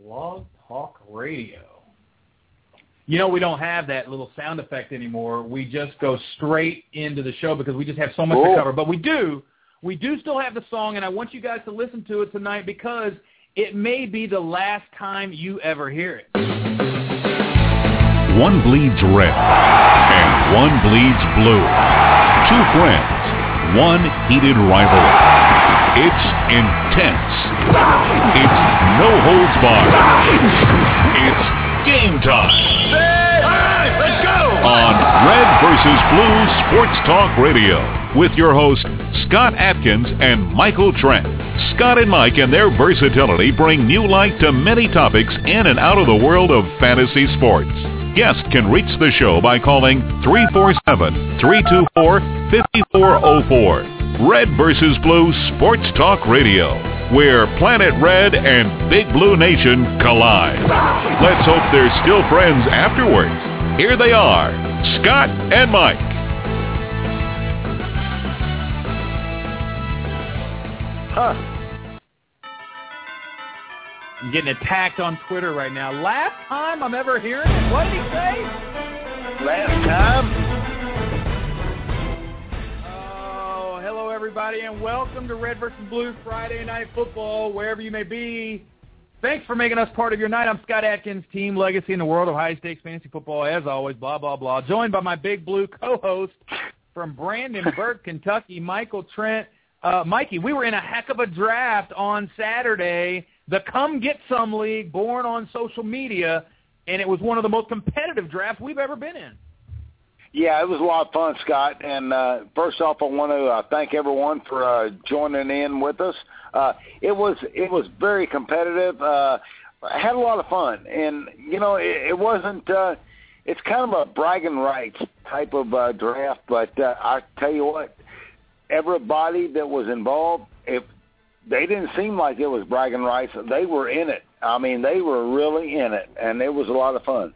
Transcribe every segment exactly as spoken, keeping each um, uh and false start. Blog Talk Radio. You know, we don't have that little sound effect anymore. We just go straight into the show because we just have so much cool. to cover. But we do. We do still have the song, and I want you guys to listen to it tonight because it may be the last time you ever hear it. One bleeds red, and one bleeds blue. Two friends, one heated rivalry. It's intense. It's no holds barred. It's game time. Hey, let's go! On Red versus. Blue Sports Talk Radio with your hosts Scott Atkins and Michael Trent. Scott and Mike and their versatility bring new light to many topics in and out of the world of fantasy sports. Guests can reach the show by calling three four seven, three two four, five four zero four. Red versus. Blue Sports Talk Radio, where Planet Red and Big Blue Nation collide. Let's hope they're still friends afterwards. Here they are, Scott and Mike. Huh. I'm getting attacked on Twitter right now. Last time I'm ever hearing it? What did he say? Last time? Everybody, and welcome to Red versus. Blue Friday Night Football, wherever you may be. Thanks for making us part of your night. I'm Scott Atkins, team legacy in the world of high-stakes fantasy football, as always, blah, blah, blah. Joined by my big blue co-host from Brandenburg, Kentucky, Michael Trent. Uh, Mikey, we were in a heck of a draft on Saturday, the Come Get Some League, born on social media, and it was one of the most competitive drafts we've ever been in. Yeah, it was a lot of fun, Scott. And uh, first off, I want to uh, thank everyone for uh, joining in with us. Uh, it was it was very competitive. Uh, I had a lot of fun, and you know, it, it wasn't. Uh, it's kind of a bragging rights type of uh, draft, but uh, I tell you what, everybody that was involved, if they didn't seem like it was bragging rights, they were in it. I mean, they were really in it, and it was a lot of fun.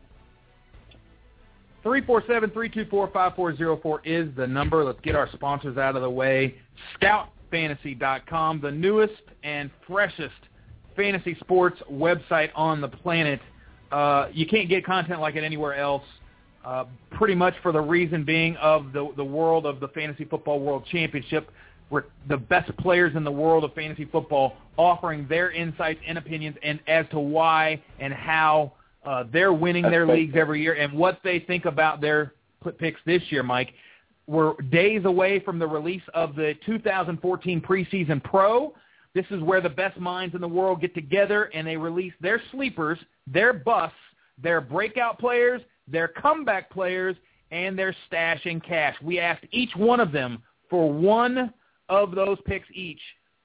three four seven, three two four, five four zero four is the number. Let's get our sponsors out of the way. Scout Fantasy dot com, the newest and freshest fantasy sports website on the planet. Uh, you can't get content like it anywhere else, uh, pretty much for the reason being of the, the world of the Fantasy Football World Championship, where the best players in the world of fantasy football offering their insights and opinions and as to why and how Uh, they're winning their leagues every year, and what they think about their picks this year, Mike. We're days away from the release of the two thousand fourteen Preseason Pro. This is where the best minds in the world get together, and they release their sleepers, their busts, their breakout players, their comeback players, and their stash and cash. We asked each one of them for one of those picks each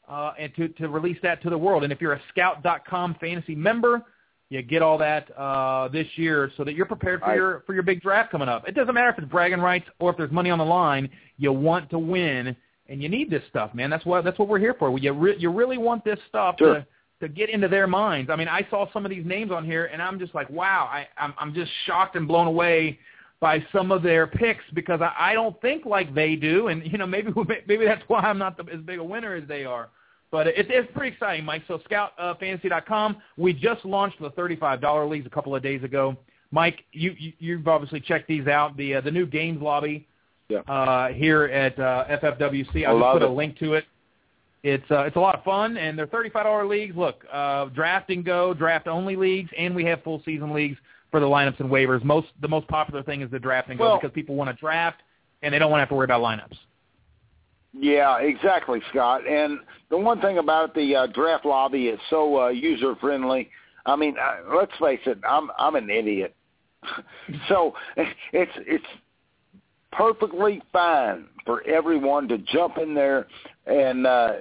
uh, and to, to release that to the world. And if you're a Scout dot com fantasy member, you get all that uh, this year so that you're prepared for your for your big draft coming up. It doesn't matter if it's bragging rights or if there's money on the line. You want to win, and you need this stuff, man. That's what that's what we're here for. You re- you really want this stuff sure. to, to get into their minds. I mean, I saw some of these names on here, and I'm just like, wow. I, I'm I'm just shocked and blown away by some of their picks because I, I don't think like they do, and you know maybe maybe that's why I'm not the, as big a winner as they are. But it, it's pretty exciting, Mike. So Scout Fantasy dot com, we just launched the thirty-five dollars leagues a couple of days ago. Mike, you, you, you've obviously checked these out, the uh, the new games lobby yeah. uh, here at uh, F F W C. I'll just put it. a link to it. It's uh, it's a lot of fun, and they're thirty-five dollars leagues. Look, uh, draft and go, draft-only leagues, and we have full-season leagues for the lineups and waivers. Most The most popular thing is the draft and go well, because people want to draft, and they don't want to have to worry about lineups. Yeah, exactly, Scott. And the one thing about the uh, draft lobby is so uh, user-friendly. I mean, uh, let's face it, I'm I'm an idiot. So it's it's perfectly fine for everyone to jump in there and uh,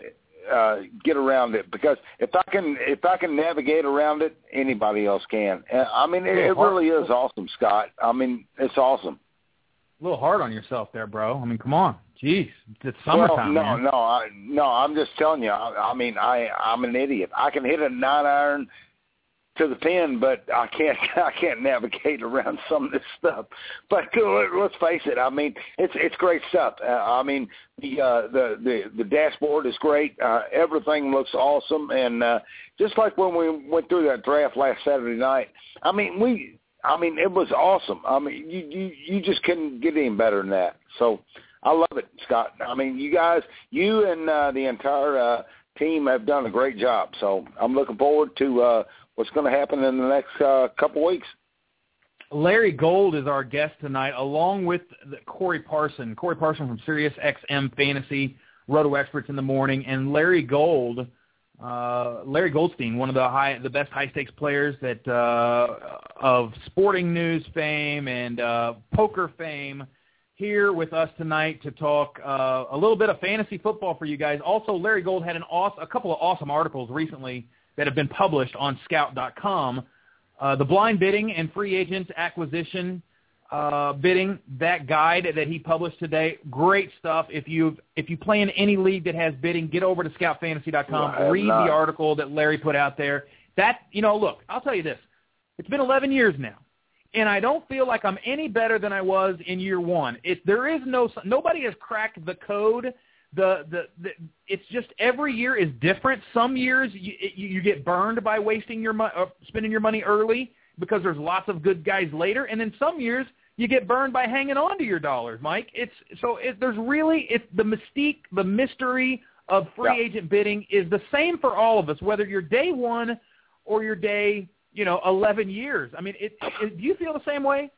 uh, get around it because if I can if I can navigate around it, anybody else can. And, I mean, it, it really is awesome, Scott. I mean, it's awesome. A little hard on yourself there, bro. I mean, come on. Jeez, it's summertime. Well, no, man. no, I, no. I'm just telling you. I, I mean, I, I'm an idiot. I can hit a nine iron to the pen, but I can't I can't navigate around some of this stuff. But let's face it, I mean, it's it's great stuff. Uh, I mean, the, uh, the the the dashboard is great. Uh, everything looks awesome, and uh, just like when we went through that draft last Saturday night, I mean, we I mean it was awesome. I mean, you you, you just couldn't get any better than that. So I love it, Scott. I mean, you guys, you and uh, the entire uh, team have done a great job. So I'm looking forward to. Uh, What's going to happen in the next uh, couple weeks? Larry Gold is our guest tonight, along with the Corey Parson. Corey Parson from SiriusXM Fantasy, Roto Experts in the morning, and Larry Gold, uh, Larry Goldstein, one of the high, the best high stakes players that uh, of sporting news fame and uh, poker fame, here with us tonight to talk uh, a little bit of fantasy football for you guys. Also, Larry Gold had an awesome, a couple of awesome articles recently that have been published on scout dot com. Uh, the blind bidding and free agent acquisition uh, bidding, that guide that he published today, great stuff. If you if you play in any league that has bidding, get over to scout fantasy dot com, no, read not. the article that Larry put out there. That, you know, look, I'll tell you this. It's been eleven years now, and I don't feel like I'm any better than I was in year one. It, there is no – nobody has cracked the code. The, the the it's just every year is different. Some years you, you, you get burned by wasting your money, uh, spending your money early because there's lots of good guys later, and then some years you get burned by hanging on to your dollars, Mike. It's so it, there's really it's the mystique, the mystery of free yeah. agent bidding is the same for all of us, whether you're day one or you're day you know eleven years. I mean, it, it, do you feel the same way?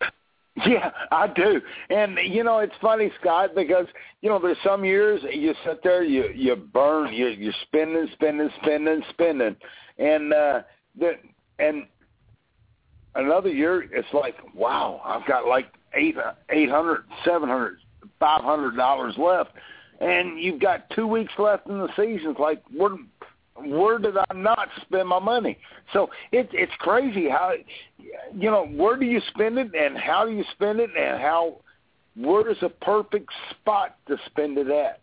Yeah, I do. And, you know, it's funny, Scott, because, you know, there's some years you sit there, you, you burn, you, you're spending, spending, spending, spending. And uh, the, and another year, it's like, wow, I've got like eight hundred, seven hundred, five hundred dollars left. And you've got two weeks left in the season. It's like, we're – where did I not spend my money? So it, it's crazy how, you know, where do you spend it and how do you spend it and how, where is a perfect spot to spend it at?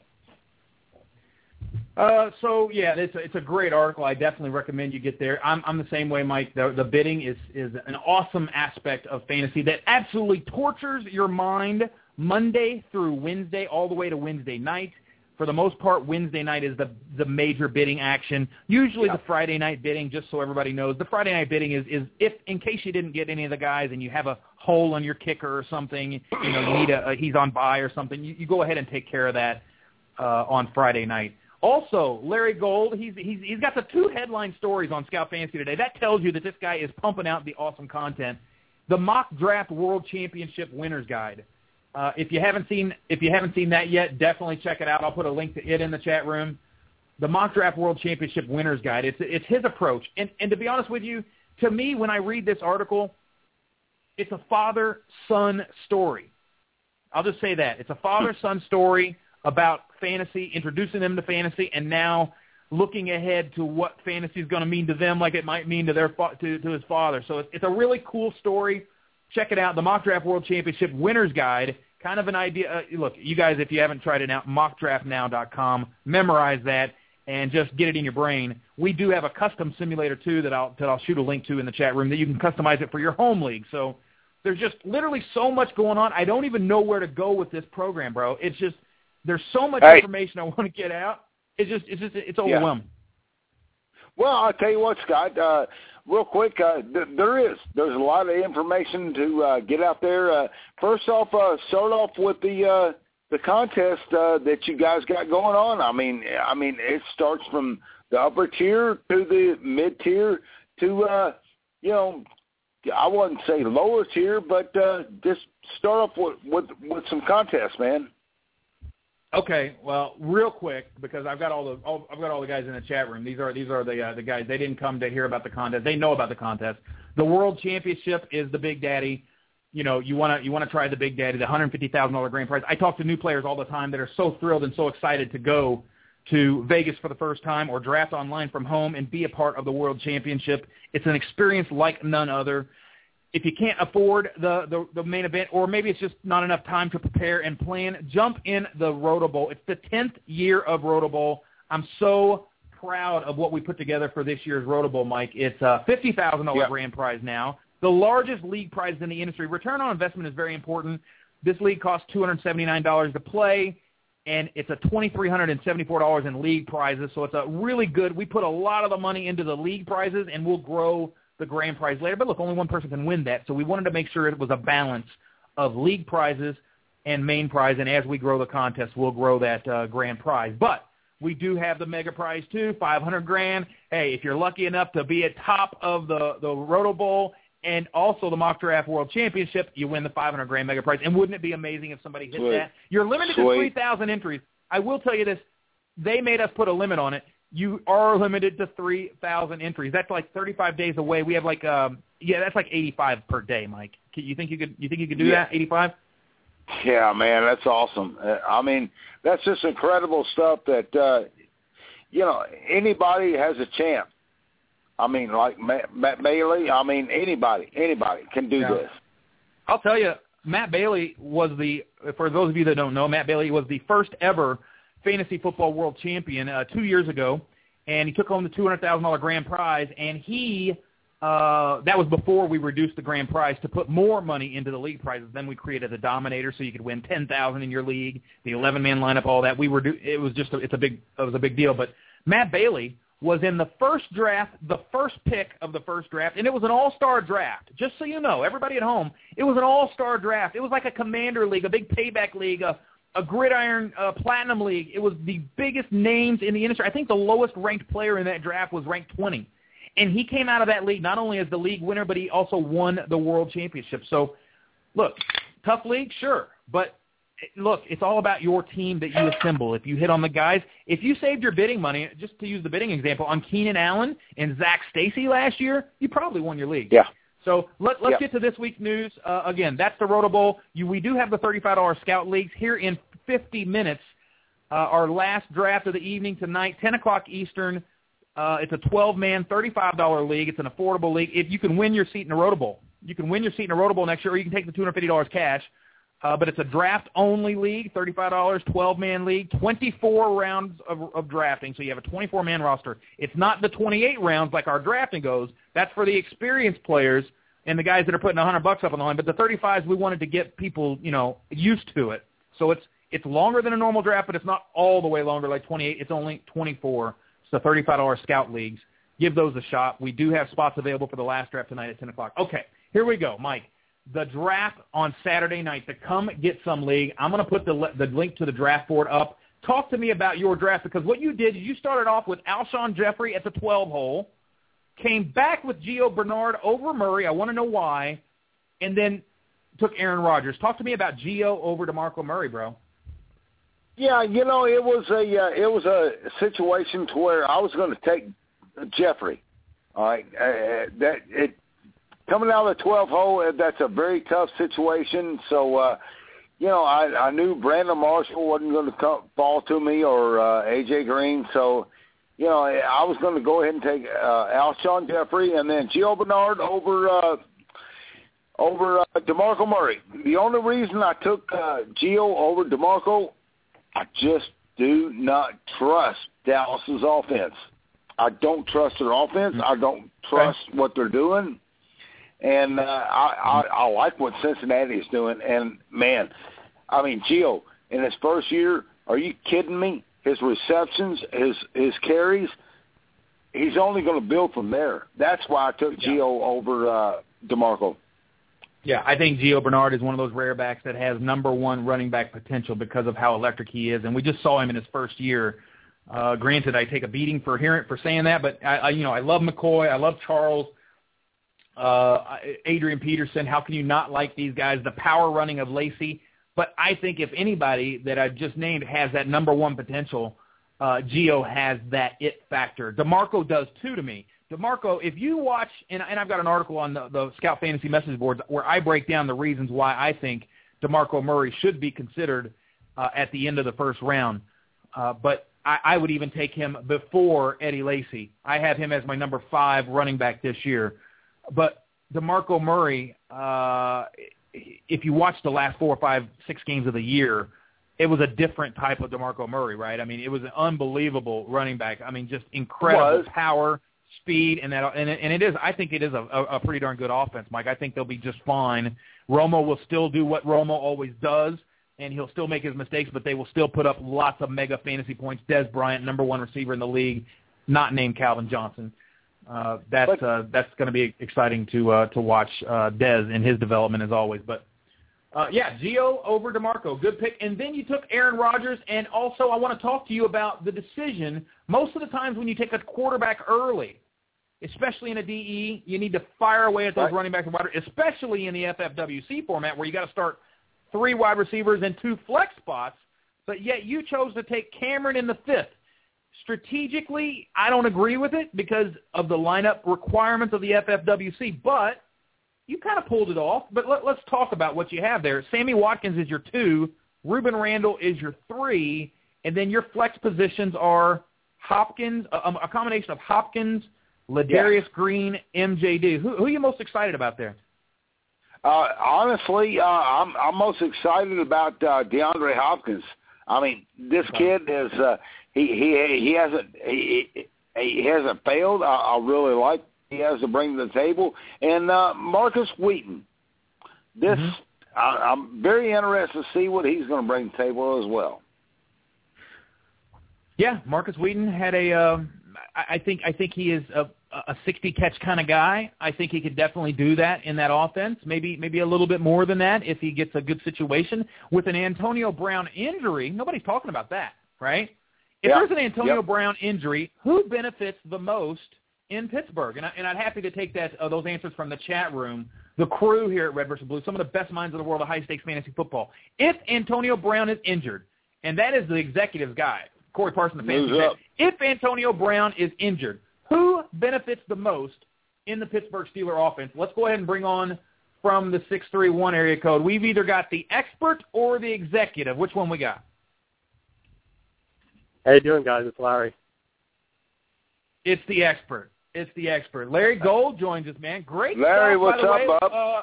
Uh, so, yeah, it's a, it's a great article. I definitely recommend you get there. I'm, I'm the same way, Mike. The, the bidding is, is an awesome aspect of fantasy that absolutely tortures your mind Monday through Wednesday, all the way to Wednesday night. For the most part, Wednesday night is the the major bidding action. Usually yeah. the Friday night bidding, just so everybody knows, the Friday night bidding is, is if in case you didn't get any of the guys and you have a hole on your kicker or something, you know, you need a, a he's on bye or something, you, you go ahead and take care of that uh, on Friday night. Also, Larry Gold, he's, he's he's got the two headline stories on Scout Fantasy today. That tells you that this guy is pumping out the awesome content. The Mock Draft World Championship Winner's Guide. Uh, if you haven't seen if you haven't seen that yet, definitely check it out. I'll put a link to it in the chat room. The Mock Draft World Championship Winner's Guide. It's it's his approach. And and to be honest with you, to me, when I read this article, it's a father-son story. I'll just say that. It's a father-son story about fantasy, introducing them to fantasy, and now looking ahead to what fantasy is going to mean to them like it might mean to their fa- to, to his father. So it's, it's a really cool story. Check it out, the Mock Draft World Championship Winner's Guide, kind of an idea. Uh, look, you guys, if you haven't tried it out, mock draft now dot com, memorize that and just get it in your brain. We do have a custom simulator, too, that I'll, that I'll shoot a link to in the chat room that you can customize it for your home league. So there's just literally so much going on. I don't even know where to go with this program, bro. It's just there's so much hey. information I want to get out. It's just it's just, it's overwhelming. Yeah. Well, I'll tell you what, Scott, uh, real quick, uh, th- there is. There's a lot of information to uh, get out there. Uh, first off, uh, start off with the uh, the contest uh, that you guys got going on. I mean, I mean, it starts from the upper tier to the mid-tier to, uh, you know, I wouldn't say lower tier, but uh, just start off with, with, with some contests, man. Okay, well, real quick, because I've got all the all, I've got all the guys in the chat room. These are these are the uh, the guys. They didn't come to hear about the contest. They know about the contest. The World Championship is the Big Daddy. You know, you wanna you wanna try the Big Daddy, the one hundred fifty thousand dollars grand prize. I talk to new players all the time that are so thrilled and so excited to go to Vegas for the first time or draft online from home and be a part of the World Championship. It's an experience like none other. If you can't afford the, the, the main event, or maybe it's just not enough time to prepare and plan, jump in the Roto Bowl. It's the tenth year of Roto Bowl. I'm so proud of what we put together for this year's Roto Bowl, Mike. It's a fifty thousand dollars yep. grand prize now, the largest league prize in the industry. Return on investment is very important. This league costs two hundred seventy-nine dollars to play, and it's a two thousand three hundred seventy-four dollars in league prizes. So it's a really good – we put a lot of the money into the league prizes, and we'll grow the grand prize later. But, look, only one person can win that. So we wanted to make sure it was a balance of league prizes and main prize, and as we grow the contest, we'll grow that uh, grand prize. But we do have the mega prize, too, five hundred grand. Hey, if you're lucky enough to be at top of the, the Roto Bowl and also the Mock Draft World Championship, you win the five hundred grand mega prize. And wouldn't it be amazing if somebody hit Sweet. that? You're limited Sweet. to three thousand entries. I will tell you this. They made us put a limit on it. You are limited to three thousand entries. That's like thirty-five days away. We have like, um, yeah, that's like eighty-five per day, Mike. You think you could, you think you could do yeah. that, eighty-five? Yeah, man, that's awesome. I mean, that's just incredible stuff that, uh, you know, anybody has a chance. I mean, like Matt Bailey, I mean, anybody, anybody can do yeah. this. I'll tell you, Matt Bailey was the, for those of you that don't know, Matt Bailey was the first ever Fantasy Football World Champion uh, two years ago, and he took home the two hundred thousand dollars grand prize, and he – Uh, that was before we reduced the grand prize to put more money into the league prizes. Then we created the Dominator, so you could win ten thousand in your league, the eleven-man lineup, all that. We were do- it was just a, it's a big it was a big deal. But Matt Bailey was in the first draft, the first pick of the first draft, and it was an all-star draft. Just so you know, everybody at home, it was an all-star draft. It was like a Commander League, a big Payback League, a, a Gridiron uh, Platinum League. It was the biggest names in the industry. I think the lowest-ranked player in that draft was ranked twenty. And he came out of that league not only as the league winner, but he also won the world championship. So, look, tough league, sure. But, look, it's all about your team that you assemble. If you hit on the guys, if you saved your bidding money, just to use the bidding example, on Keenan Allen and Zach Stacy last year, you probably won your league. Yeah. So let, let's yeah. get to this week's news. Uh, again, that's the Roto Bowl. You, we do have the thirty-five dollars Scout Leagues here in fifty minutes. Uh, our last draft of the evening tonight, ten o'clock Eastern. Uh, it's a twelve-man, thirty-five dollars league. It's an affordable league. If you can win your seat in a Roto Bowl. You can win your seat in a Roto Bowl next year, or you can take the two hundred fifty dollars cash. Uh, but it's a draft-only league, thirty-five dollars, twelve-man league, twenty-four rounds of, of drafting. So you have a twenty-four man roster. It's not the twenty-eight rounds like our drafting goes. That's for the experienced players and the guys that are putting one hundred bucks up on the line. But the thirty-fives, we wanted to get people, you know, used to it. So it's it's longer than a normal draft, but it's not all the way longer like twenty-eight. It's only twenty-four. The thirty-five dollars Scout Leagues. Give those a shot. We do have spots available for the last draft tonight at ten o'clock. Okay, here we go, Mike. The draft on Saturday night, the Come Get Some League. I'm going to put the, the link to the draft board up. Talk to me about your draft, because what you did is you started off with Alshon Jeffrey at the twelve hole, came back with Gio Bernard over Murray. I want to know why, and then took Aaron Rodgers. Talk to me about Gio over DeMarco Murray, bro. Yeah, you know, it was a uh, it was a situation to where I was going to take Jeffrey. All right, uh, that it coming out of the twelve hole, that's a very tough situation. So, uh, you know, I, I knew Brandon Marshall wasn't going to come, fall to me or uh, A J Green. So, you know, I was going to go ahead and take uh, Alshon Jeffrey and then Gio Bernard over uh, over uh, DeMarco Murray. The only reason I took uh, Gio over DeMarco. I just do not trust Dallas's offense. I don't trust their offense. I don't trust okay. what they're doing. And uh, I, I, I like what Cincinnati is doing. And, man, I mean, Gio, in his first year, are you kidding me? His receptions, his, his carries, he's only going to build from there. That's why I took Gio yeah. over uh, DeMarco. Yeah, I think Gio Bernard is one of those rare backs that has number one running back potential because of how electric he is, and we just saw him in his first year. Uh, granted, I take a beating for hearing for saying that, but I, I you know I love McCoy, I love Charles, uh, Adrian Peterson. How can you not like these guys? The power running of Lacy, but I think if anybody that I've just named has that number one potential, uh, Gio has that it factor. DeMarco does too to me. DeMarco, if you watch, and, and I've got an article on the, the Scout Fantasy message boards where I break down the reasons why I think DeMarco Murray should be considered uh, at the end of the first round. Uh, but I, I would even take him before Eddie Lacy. I have him as my number five running back this year. But DeMarco Murray, uh, if you watch the last four or five, six games of the year, it was a different type of DeMarco Murray, right? I mean, it was an unbelievable running back. I mean, just incredible power, speed, and that. And it, and it is. I think it is a, a pretty darn good offense, Mike. I think they'll be just fine. Romo will still do what Romo always does, and he'll still make his mistakes, but they will still put up lots of mega fantasy points. Dez Bryant, number one receiver in the league, not named Calvin Johnson. Uh, that's but, uh, that's going to be exciting to uh, to watch uh, Dez in his development as always. But uh, yeah, Gio over DeMarco, good pick. And then you took Aaron Rodgers, and also I want to talk to you about the decision. Most of the times when you take a quarterback early, especially in a D E, you need to fire away at those right. running backs and wide receivers, especially in the F F W C format where you got to start three wide receivers and two flex spots. But yet you chose to take Cameron in the fifth. Strategically, I don't agree with it because of the lineup requirements of the F F W C, but you kind of pulled it off. But let, let's talk about what you have there. Sammy Watkins is your two, Rueben Randle is your three, and then your flex positions are Hopkins, a, a combination of Hopkins, Ladarius yeah. Green, M J D. Who, who are you most excited about there? Uh, honestly, uh, I'm, I'm most excited about uh, DeAndre Hopkins. I mean, this kid is uh, he he he hasn't he, he hasn't failed. I, I really like he has to bring to the table. And uh, Marcus Wheaton, this mm-hmm. I, I'm very interested to see what he's going to bring to the table as well. Yeah, Marcus Wheaton had a. Uh, I think I think he is a a sixty catch kind of guy. I think he could definitely do that in that offense. Maybe maybe a little bit more than that if he gets a good situation. With an Antonio Brown injury, nobody's talking about that, right? If yeah. there's an Antonio yep. Brown injury, who benefits the most in Pittsburgh? And I, and I'm happy to take that uh, those answers from the chat room. The crew here at Red versus. Blue, some of the best minds in the world of high stakes fantasy football. If Antonio Brown is injured, and that is the executive's guy, Corey Parson, the fantasy fan. If Antonio Brown is injured, who benefits the most in the Pittsburgh Steelers offense? Let's go ahead and bring on from the six three one area code. We've either got the expert or the executive. Which one we got? How you doing, guys? It's Larry. It's the expert. It's the expert. Larry Gold joins us, man. Great Larry, stuff, what's by the up, way.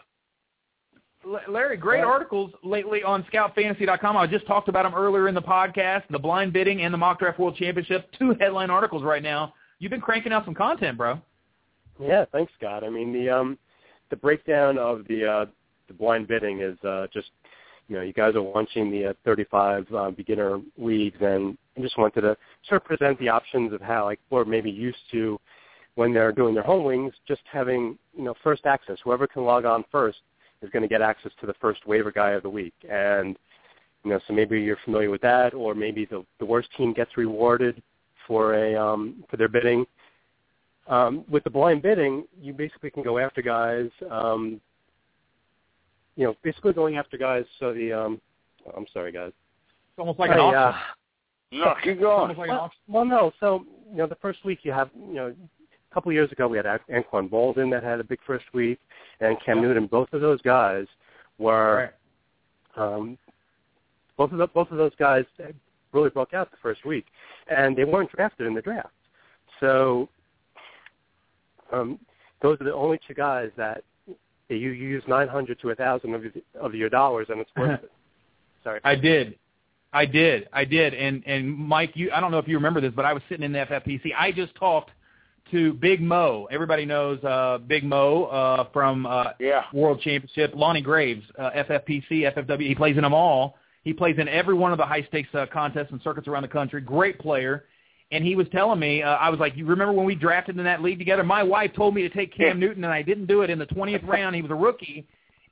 Bob? Larry, great articles lately on Scout Fantasy dot com. I just talked about them earlier in the podcast, the blind bidding and the mock draft world championship. Two headline articles right now. You've been cranking out some content, bro. Yeah, thanks, Scott. I mean, the um, the breakdown of the uh, the blind bidding is uh, just, you know, you guys are launching the uh, thirty-five uh, beginner leagues, and I just wanted to sort of present the options of how, like, people are maybe used to when they're doing their home wings, just having, you know, first access. Whoever can log on first is going to get access to the first waiver guy of the week. And, you know, so maybe you're familiar with that, or maybe the, the worst team gets rewarded for a um, for their bidding. Um, with the blind bidding, you basically can go after guys, um, you know, basically going after guys. So the, um, I'm sorry, guys. It's almost like hey, an auction. Uh, no, keep going. Like well, well, no, so, you know, the first week you have, you know, a couple of years ago, we had Anquan Bolden that had a big first week, and Cam Newton. Both of those guys were, right. um, both of the, both of those guys really broke out the first week, and they weren't drafted in the draft. So um, those are the only two guys that you, you use nine hundred to a thousand of, of your dollars, and it's worth it. Sorry, I did. I did. I did. And and Mike, you, I don't know if you remember this, but I was sitting in the F F P C. I just talked to Big Mo. Everybody knows uh, Big Mo uh, from uh, yeah. World Championship. Lonnie Graves, uh, F F P C, F F W. He plays in them all. He plays in every one of the high-stakes uh, contests and circuits around the country. Great player. And he was telling me, uh, I was like, you remember when we drafted in that league together? My wife told me to take Cam Newton, and I didn't do it in the twentieth round. He was a rookie.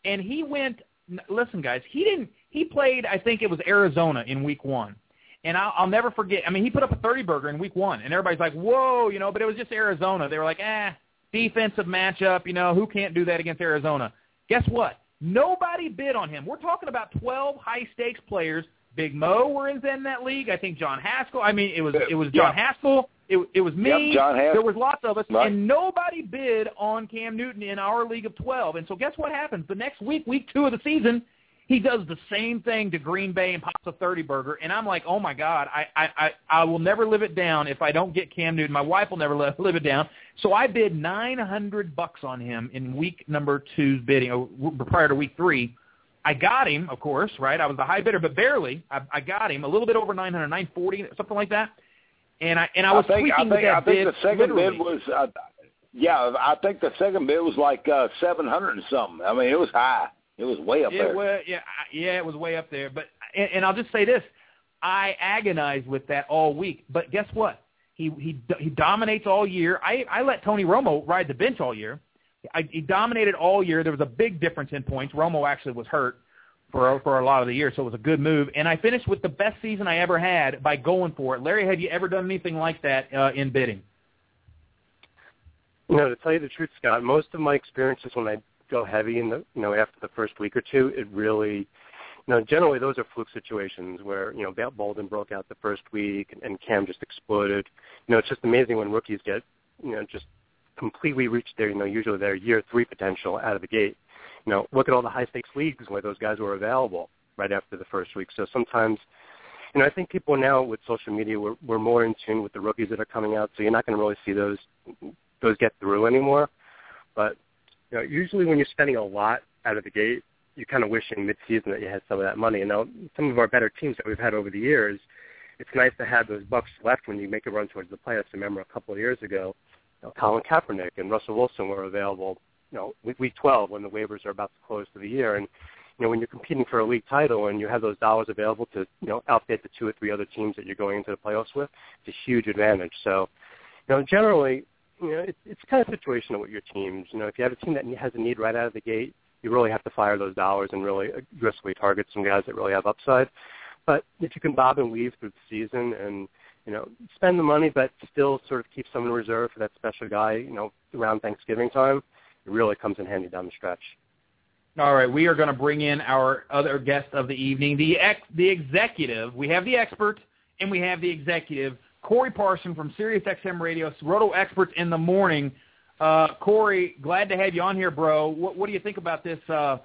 And he went – listen, guys, he didn't – he played, I think it was Arizona in week one. And I'll, I'll never forget. I mean, he put up a thirty-burger in week one, and everybody's like, whoa, you know, but it was just Arizona. They were like, eh, defensive matchup, you know, who can't do that against Arizona? Guess what? Nobody bid on him. We're talking about twelve high-stakes players. Big Mo were in that league. I think John Haskell. I mean, it was it was John yep. Haskell. It, it was me. Yep, John Haskell. There was lots of us, right. and nobody bid on Cam Newton in our league of twelve. And so guess what happens? The next week, week two of the season, he does the same thing to Green Bay and pops a thirty-burger, and I'm like, oh, my God, I, I, I will never live it down if I don't get Cam Newton. My wife will never live it down. So I bid nine hundred bucks on him in week number two's bidding, prior to week three. I got him, of course, right? I was the high bidder, but barely. I, I got him a little bit over nine hundred, nine forty, something like that. And I and I was I think, tweaking I think, with that I think bid, the second literally. bid was, uh, yeah, I think the second bid was like uh, seven hundred and something. I mean, it was high. It was way up it there. Was, yeah, yeah, it was way up there. But and, and I'll just say this: I agonized with that all week. But guess what? He he he dominates all year. I I let Tony Romo ride the bench all year. I, he dominated all year. There was a big difference in points. Romo actually was hurt for for a lot of the year, so it was a good move. And I finished with the best season I ever had by going for it. Larry, have you ever done anything like that uh, in bidding? You know, to tell you the truth, Scott, most of my experiences when I go heavy in the you know after the first week or two, it really you know generally those are fluke situations where you know Bolden broke out the first week and, and Cam just exploded. You know, it's just amazing when rookies get you know just completely reach their, you know, usually their year three potential out of the gate. You know, look at all the high-stakes leagues where those guys were available right after the first week. So sometimes, you know, I think people now with social media, we're, we're more in tune with the rookies that are coming out, so you're not going to really see those those get through anymore. But, you know, usually when you're spending a lot out of the gate, you kind of wish in mid-season that you had some of that money. You know, some of our better teams that we've had over the years, it's nice to have those bucks left when you make a run towards the playoffs. I remember a couple of years ago, you know, Colin Kaepernick and Russell Wilson were available, you know, week twelve when the waivers are about to close for the year. And, you know, when you're competing for a league title and you have those dollars available to, you know, outbid the two or three other teams that you're going into the playoffs with, it's a huge advantage. So, you know, generally, you know, it, it's kind of situational with your teams. You know, if you have a team that has a need right out of the gate, you really have to fire those dollars and really aggressively target some guys that really have upside. But if you can bob and weave through the season and, you know, spend the money, but still sort of keep some in reserve for that special guy, you know, around Thanksgiving time, it really comes in handy down the stretch. All right, we are going to bring in our other guest of the evening, the ex, the executive. We have the expert, and we have the executive, Corey Parson from SiriusXM Radio, Roto Experts in the Morning. Uh, Corey, glad to have you on here, bro. What, what do you think about this uh,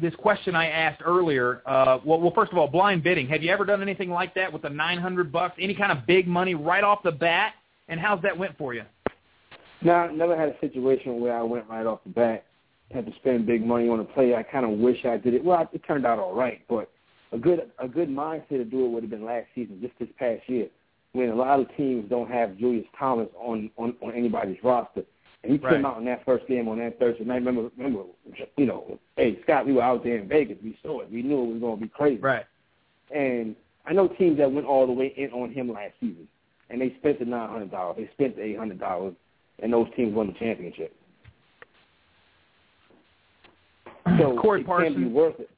this question I asked earlier? Uh, well, well, first of all, blind bidding. Have you ever done anything like that with the nine hundred bucks, any kind of big money right off the bat? And how's that went for you? No, I never had a situation where I went right off the bat, had to spend big money on a player. I kind of wish I did it. Well, it turned out all right, but a good a good mindset to do it would have been last season, just this past year, when a lot of teams don't have Julius Thomas on, on, on anybody's roster. And he came right. out in that first game on that Thursday night. Remember, remember, you know, hey, Scott, we were out there in Vegas. We saw it. We knew it was going to be crazy. Right. And I know teams that went all the way in on him last season, and they spent the nine hundred dollars. They spent the eight hundred dollars, and those teams won the championship. So Corey it Parson, can be worth it.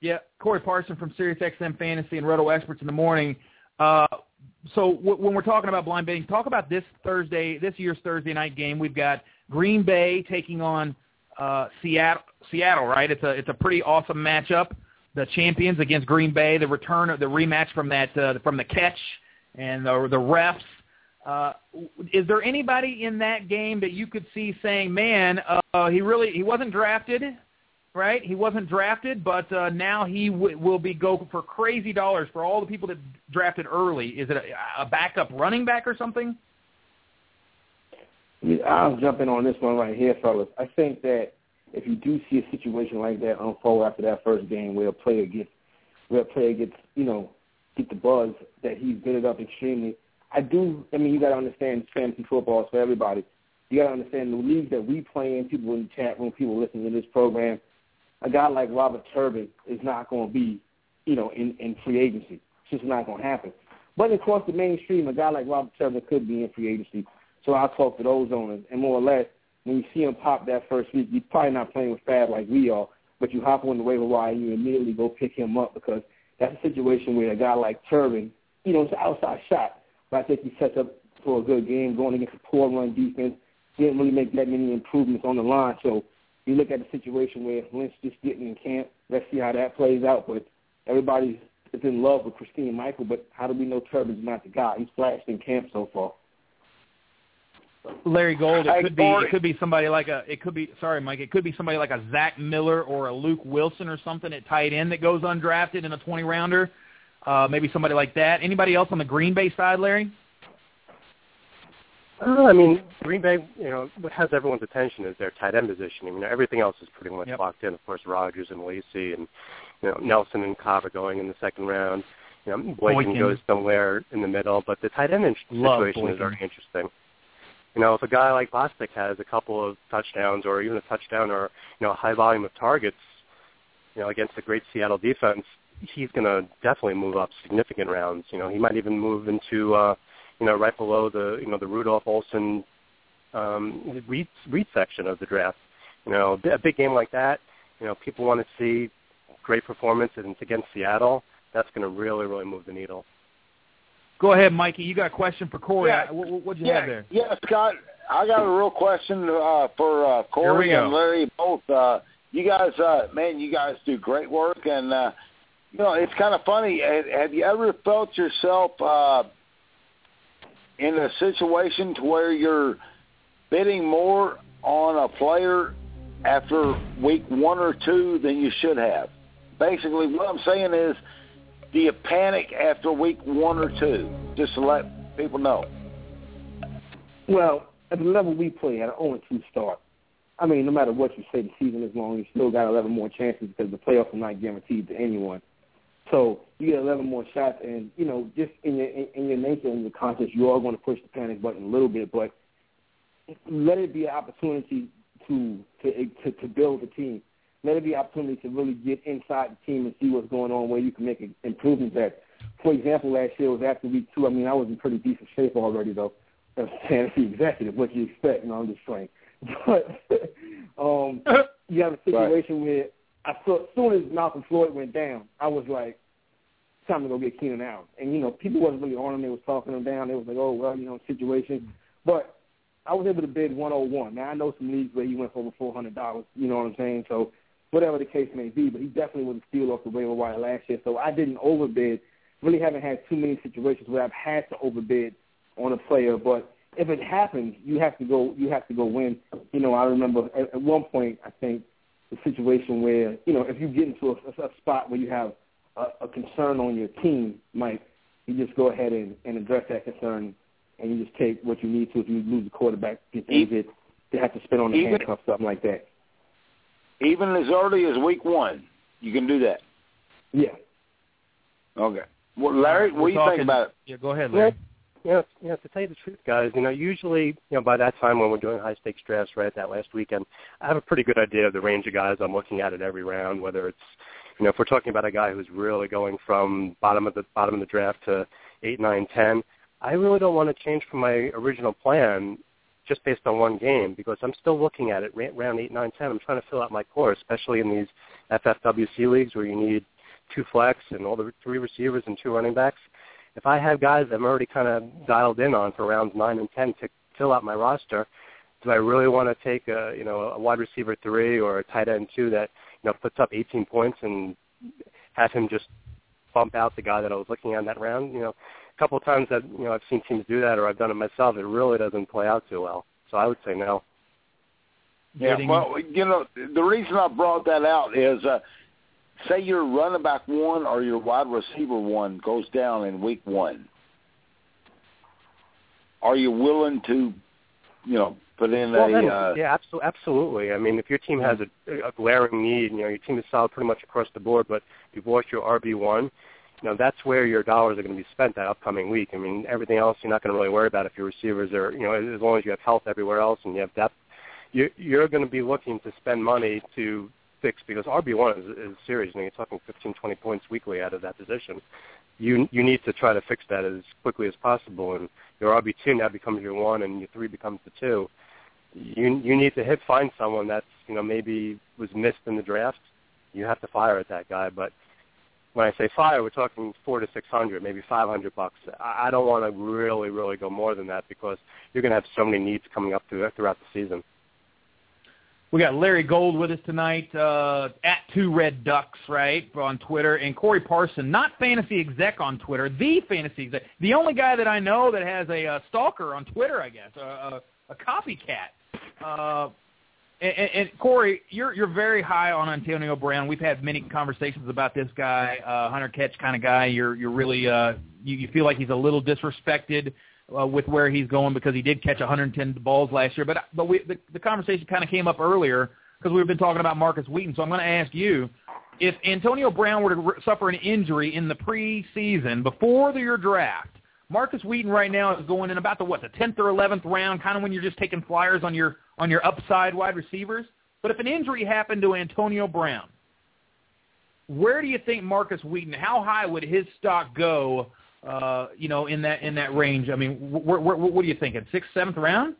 Yeah, Corey Parson from SiriusXM Fantasy and Roto Experts in the Morning. Uh, so w- when we're talking about blind bidding, talk about this Thursday, this year's Thursday night game. We've got Green Bay taking on uh, Seattle. Seattle, right? It's a it's a pretty awesome matchup. The champions against Green Bay. The return of the rematch from that uh, from the catch and the, the refs. Uh, is there anybody in that game that you could see saying, "Man, uh, he really he wasn't drafted, right? He wasn't drafted, but uh, now he w- will be go for crazy dollars for all the people that drafted early." Is it a, a backup running back or something? I'll jump in on this one right here, fellas. I think that if you do see a situation like that unfold after that first game, where a player gets where a player gets you know get the buzz that he's bidded up extremely. I do, I mean, you got to understand fantasy football is for everybody. You got to understand the league that we play in, people in the chat room, people listening to this program. A guy like Robert Turbin is not going to be, you know, in, in free agency. It's just not going to happen. But across the mainstream, a guy like Robert Turbin could be in free agency. So I'll talk to those owners. And more or less, when you see him pop that first week, you're probably not playing with Fab like we are, but you hop on the waiver wire and you immediately go pick him up because that's a situation where a guy like Turbin, you know, it's an outside shot. I think he sets up for a good game, going against a poor run defense. Didn't really make that many improvements on the line. So you look at the situation where Lynch just getting in camp. Let's see how that plays out. But everybody's in love with Christine Michael, but how do we know Turbin's not the guy? He's flashed in camp so far. Larry Gold, it could be it could be somebody like a it could be sorry, Mike, it could be somebody like a Zach Miller or a Luke Wilson or something at tight end that goes undrafted in a twenty rounder. Uh, maybe somebody like that. Anybody else on the Green Bay side, Larry? Uh, I mean, Green Bay, you know, what has everyone's attention is their tight end position. I mean, everything else is pretty much yep. locked in. Of course, Rodgers and Lacy and, you know, Nelson and Cobb are going in the second round. You know, Boykin goes somewhere in the middle, but the tight end situation is very interesting. You know, if a guy like Bostic has a couple of touchdowns or even a touchdown or, you know, a high volume of targets, you know, against a great Seattle defense, he's going to definitely move up significant rounds. You know, he might even move into, uh, you know, right below the, you know, the Rudolph Olsen um, read, read section of the draft. You know, a big game like that, you know, people want to see great performance, and it's against Seattle. That's going to really, really move the needle. Go ahead, Mikey. You got a question for Corey. Yeah. What, what'd you yeah. have there? Yeah, Scott, I got a real question uh, for uh, Corey and Larry both. Uh, you guys, uh, man, you guys do great work. And, uh, you know, it's kind of funny. Have you ever felt yourself uh, in a situation to where you're bidding more on a player after week one or two than you should have? Basically, what I'm saying is, do you panic after week one or two? Just to let people know. Well, at the level we play at, an oh and two start, I mean, no matter what you say, the season is long. You still got eleven more chances because the playoffs are not guaranteed to anyone. So you get eleven more shots, and you know, just in your in, in your nature and your conscience, you are going to push the panic button a little bit, but let it be an opportunity to to to, to build a team. Let it be an opportunity to really get inside the team and see what's going on, where you can make improvements at. For example, last year was after week two. I mean, I was in pretty decent shape already, though, as a fantasy executive, what you expect, you know, I'm just playing. But um, you have a situation right. where I saw, as soon as Malcolm Floyd went down, I was like, it's time to go get Keenan Allen. And, you know, people wasn't really on him. They was talking him down. They was like, oh, well, you know, situation. But I was able to bid one oh one. Now, I know some leagues where he went for over four hundred dollars, you know what I'm saying? So, whatever the case may be, but he definitely was a steal off the waiver wire last year. So I didn't overbid. Really haven't had too many situations where I've had to overbid on a player. But if it happens, you have to go. You have to go win. You know, I remember at, at one point, I think the situation where you know if you get into a, a spot where you have a, a concern on your team, Mike, you just go ahead and, and address that concern, and you just take what you need to. If you lose the quarterback, get injured, they have to spend on the handcuffs, something like that. Even as early as week one, you can do that. Yeah. Okay. Well, Larry, what We're do you talking, think about it? Yeah, go ahead, Larry. Yeah, you know, you know, to tell you the truth, guys, you know, usually, you know, by that time when we're doing high-stakes drafts, right, that last weekend, I have a pretty good idea of the range of guys I'm looking at at every round, whether it's, you know, if we're talking about a guy who's really going from bottom of the bottom of the draft to eight, nine, ten, I really don't want to change from my original plan just based on one game, because I'm still looking at it round eight, nine, ten. I'm trying to fill out my core, especially in these F F W C leagues where you need two flex and all the three receivers and two running backs. If I have guys I'm already kind of dialed in on for rounds nine and ten to fill out my roster, do I really want to take a, you know, a wide receiver three or a tight end two that, you know, puts up eighteen points and have him just bump out the guy that I was looking at in that round? You know, couple of times that, you know, I've seen teams do that or I've done it myself, it really doesn't play out too well. So I would say no. Yeah, well, you know, the reason I brought that out is, uh, say your running back one or your wide receiver one goes down in week one. Are you willing to, you know, put in well, a then, uh, – Yeah, absolutely. I mean, if your team has a, a glaring need, you know, your team is solid pretty much across the board, but you've lost your R B one – now, that's where your dollars are going to be spent that upcoming week. I mean, everything else you're not going to really worry about if your receivers are, you know, as long as you have health everywhere else and you have depth, you're, you're going to be looking to spend money to fix, because R B one is, is serious. I mean, you're talking fifteen, twenty points weekly out of that position. You you need to try to fix that as quickly as possible, and your R B two now becomes your one and your three becomes the two. You you need to hit find someone that's, you know, maybe was missed in the draft. You have to fire at that guy, but when I say fire, we're talking four to six hundred, maybe five hundred bucks. I don't want to really, really go more than that because you're going to have so many needs coming up throughout the season. We got Larry Gold with us tonight uh, at TwoRedDucks, right, on Twitter, and Corey Parson, not Fantasy Exec on Twitter, the Fantasy Exec, the only guy that I know that has a uh, stalker on Twitter, I guess, a, a, a copycat. Uh, And, and, and Corey, you're you're very high on Antonio Brown. We've had many conversations about this guy, uh, hunter catch kind of guy. You're you're really uh, you, you feel like he's a little disrespected. uh, with where he's going, because he did catch one hundred ten balls last year. But but we, the, the conversation kind of came up earlier because we've been talking about Marcus Wheaton. So I'm going to ask you, if Antonio Brown were to re- suffer an injury in the preseason before the, your draft, Marcus Wheaton right now is going in about the, what, the tenth or eleventh round, kind of when you're just taking flyers on your on your upside wide receivers. But if an injury happened to Antonio Brown, where do you think Marcus Wheaton, how high would his stock go, uh, you know, in that in that range? I mean, wh- wh- wh- what are you thinking, sixth, seventh round?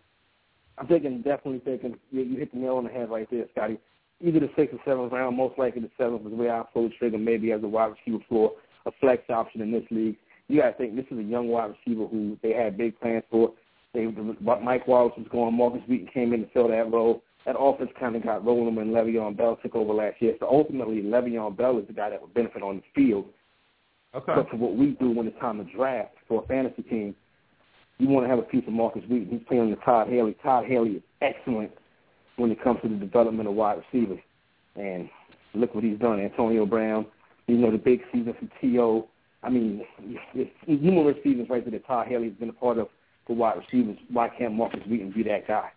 I'm thinking, definitely thinking, you, you hit the nail on the head right there, Scotty. Either the sixth or seventh round, most likely the seventh is where I pull the trigger, maybe as a wide receiver for a flex option in this league. You got to think this is a young wide receiver who they had big plans for. They, Mike Wallace was going, Marcus Wheaton came in to fill that role. That offense kind of got rolling when Le'Veon Bell took over last year. So ultimately, Le'Veon Bell is the guy that would benefit on the field. Okay. But for what we do when it's time to draft for a fantasy team, you want to have a piece of Marcus Wheaton. He's playing with Todd Haley. Todd Haley is excellent when it comes to the development of wide receivers. And look what he's done, Antonio Brown. You know, the big season from T O I mean, it's numerous seasons right there that Todd Haley has been a part of for wide receivers. Why can't Marcus Wheaton be that guy?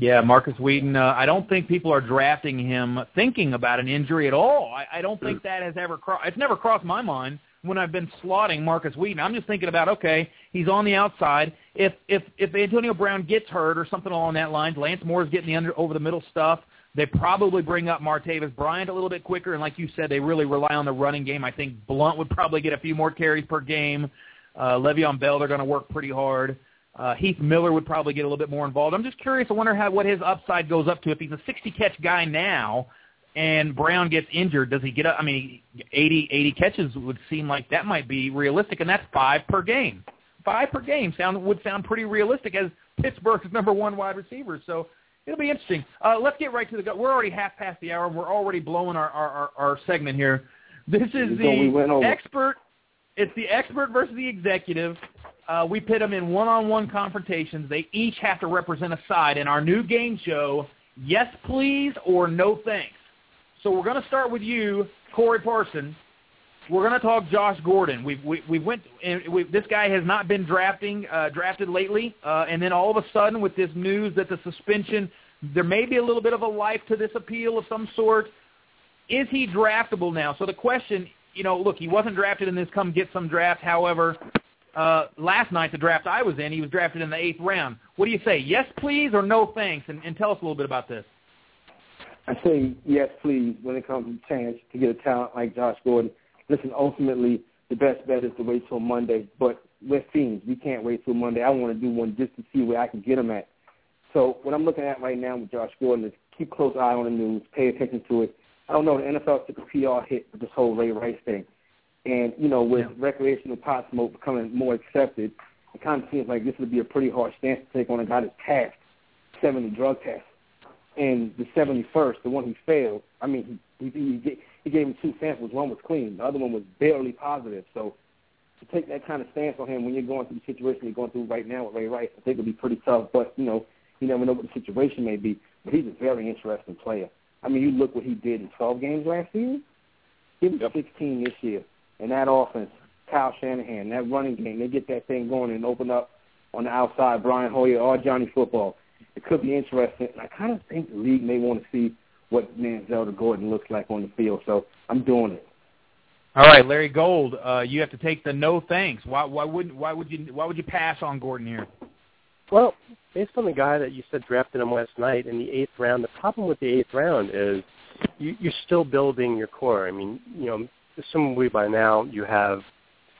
Yeah, Marcus Wheaton, uh, I don't think people are drafting him thinking about an injury at all. I, I don't think that has ever crossed – it's never crossed my mind when I've been slotting Marcus Wheaton. I'm just thinking about, okay, he's on the outside. If if if Antonio Brown gets hurt or something along that line, Lance Moore's getting the under, over-the-middle stuff. They probably bring up Martavis Bryant a little bit quicker, and like you said, they really rely on the running game. I think Blount would probably get a few more carries per game. Uh, Le'Veon Bell, they're going to work pretty hard. Uh, Heath Miller would probably get a little bit more involved. I'm just curious. I wonder how what his upside goes up to. If he's a sixty-catch guy now and Brown gets injured, does he get up? I mean, eighty, eighty catches would seem like that might be realistic, and that's five per game. Five per game sound would sound pretty realistic as Pittsburgh's number one wide receiver. So it'll be interesting. Uh, let's get right to the go. We're already half past the hour, and we're already blowing our, our, our, our segment here. This is the expert. It's the expert versus the executive. Uh, we pit them in one-on-one confrontations. They each have to represent a side in our new game show, Yes Please or No Thanks. So we're going to start with you, Corey Parson. We're going to talk Josh Gordon. We've, we we went and we, this guy has not been drafting uh, drafted lately, uh, and then all of a sudden with this news that the suspension, there may be a little bit of a life to this appeal of some sort. Is he draftable now? So the question, you know, look, he wasn't drafted in this Come Get Some draft. However, Uh, last night, the draft I was in, he was drafted in the eighth round. What do you say, yes, please, or no, thanks? And, and tell us a little bit about this. I say yes, please, when it comes to the chance to get a talent like Josh Gordon. Listen, ultimately, the best bet is to wait till Monday, but we're fiends. We can't wait till Monday. I want to do one just to see where I can get him at. So what I'm looking at right now with Josh Gordon is keep close eye on the news, pay attention to it. I don't know, the N F L took a P R hit with this whole Ray Rice thing. And, you know, with yeah. recreational pot smoke becoming more accepted, it kind of seems like this would be a pretty harsh stance to take on a guy that's passed seventy drug tests. And the seventy-first, the one who failed, I mean, he, he, he gave him two samples. One was clean. The other one was barely positive. So to take that kind of stance on him when you're going through the situation you're going through right now with Ray Rice, I think it would be pretty tough. But, you know, you never know what the situation may be. But he's a very interesting player. I mean, you look what he did in twelve games last season. He was yep. sixteen this year. And that offense, Kyle Shanahan, that running game, they get that thing going and open up on the outside, Brian Hoyer or Johnny Football. It could be interesting. And I kind of think the league may want to see what Manziel to Gordon looks like on the field. So I'm doing it. All right, Larry Gold, uh, you have to take the no thanks. Why, why wouldn't? Why would you? Why would you pass on Gordon here? Well, based on the guy that you said drafted him last night in the eighth round, the problem with the eighth round is you, you're still building your core. I mean, you know. Assumably by now you have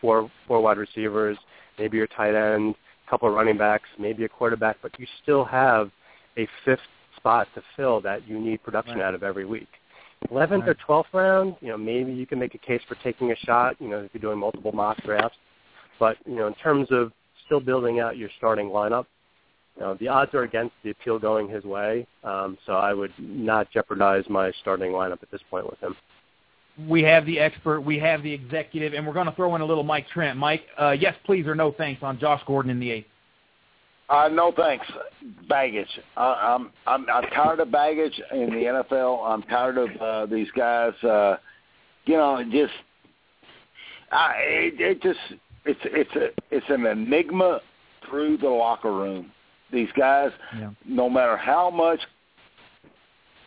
four four wide receivers, maybe your tight end, a couple of running backs, maybe a quarterback, but you still have a fifth spot to fill that you need production right. out of every week. eleventh right. or twelfth round, you know, maybe you can make a case for taking a shot, you know, if you're doing multiple mock drafts. But, you know, in terms of still building out your starting lineup, you know, the odds are against the appeal going his way, um, so I would not jeopardize my starting lineup at this point with him. We have the expert, we have the executive, and we're going to throw in a little Mike Trent. Mike, uh, yes, please, or no thanks on Josh Gordon in the eighth. Uh, no thanks. Baggage. Uh, I'm, I'm I'm tired of baggage in the N F L. I'm tired of uh, these guys, uh, you know, just I, it, it just it's it's a it's an enigma through the locker room. These guys, yeah. no matter how much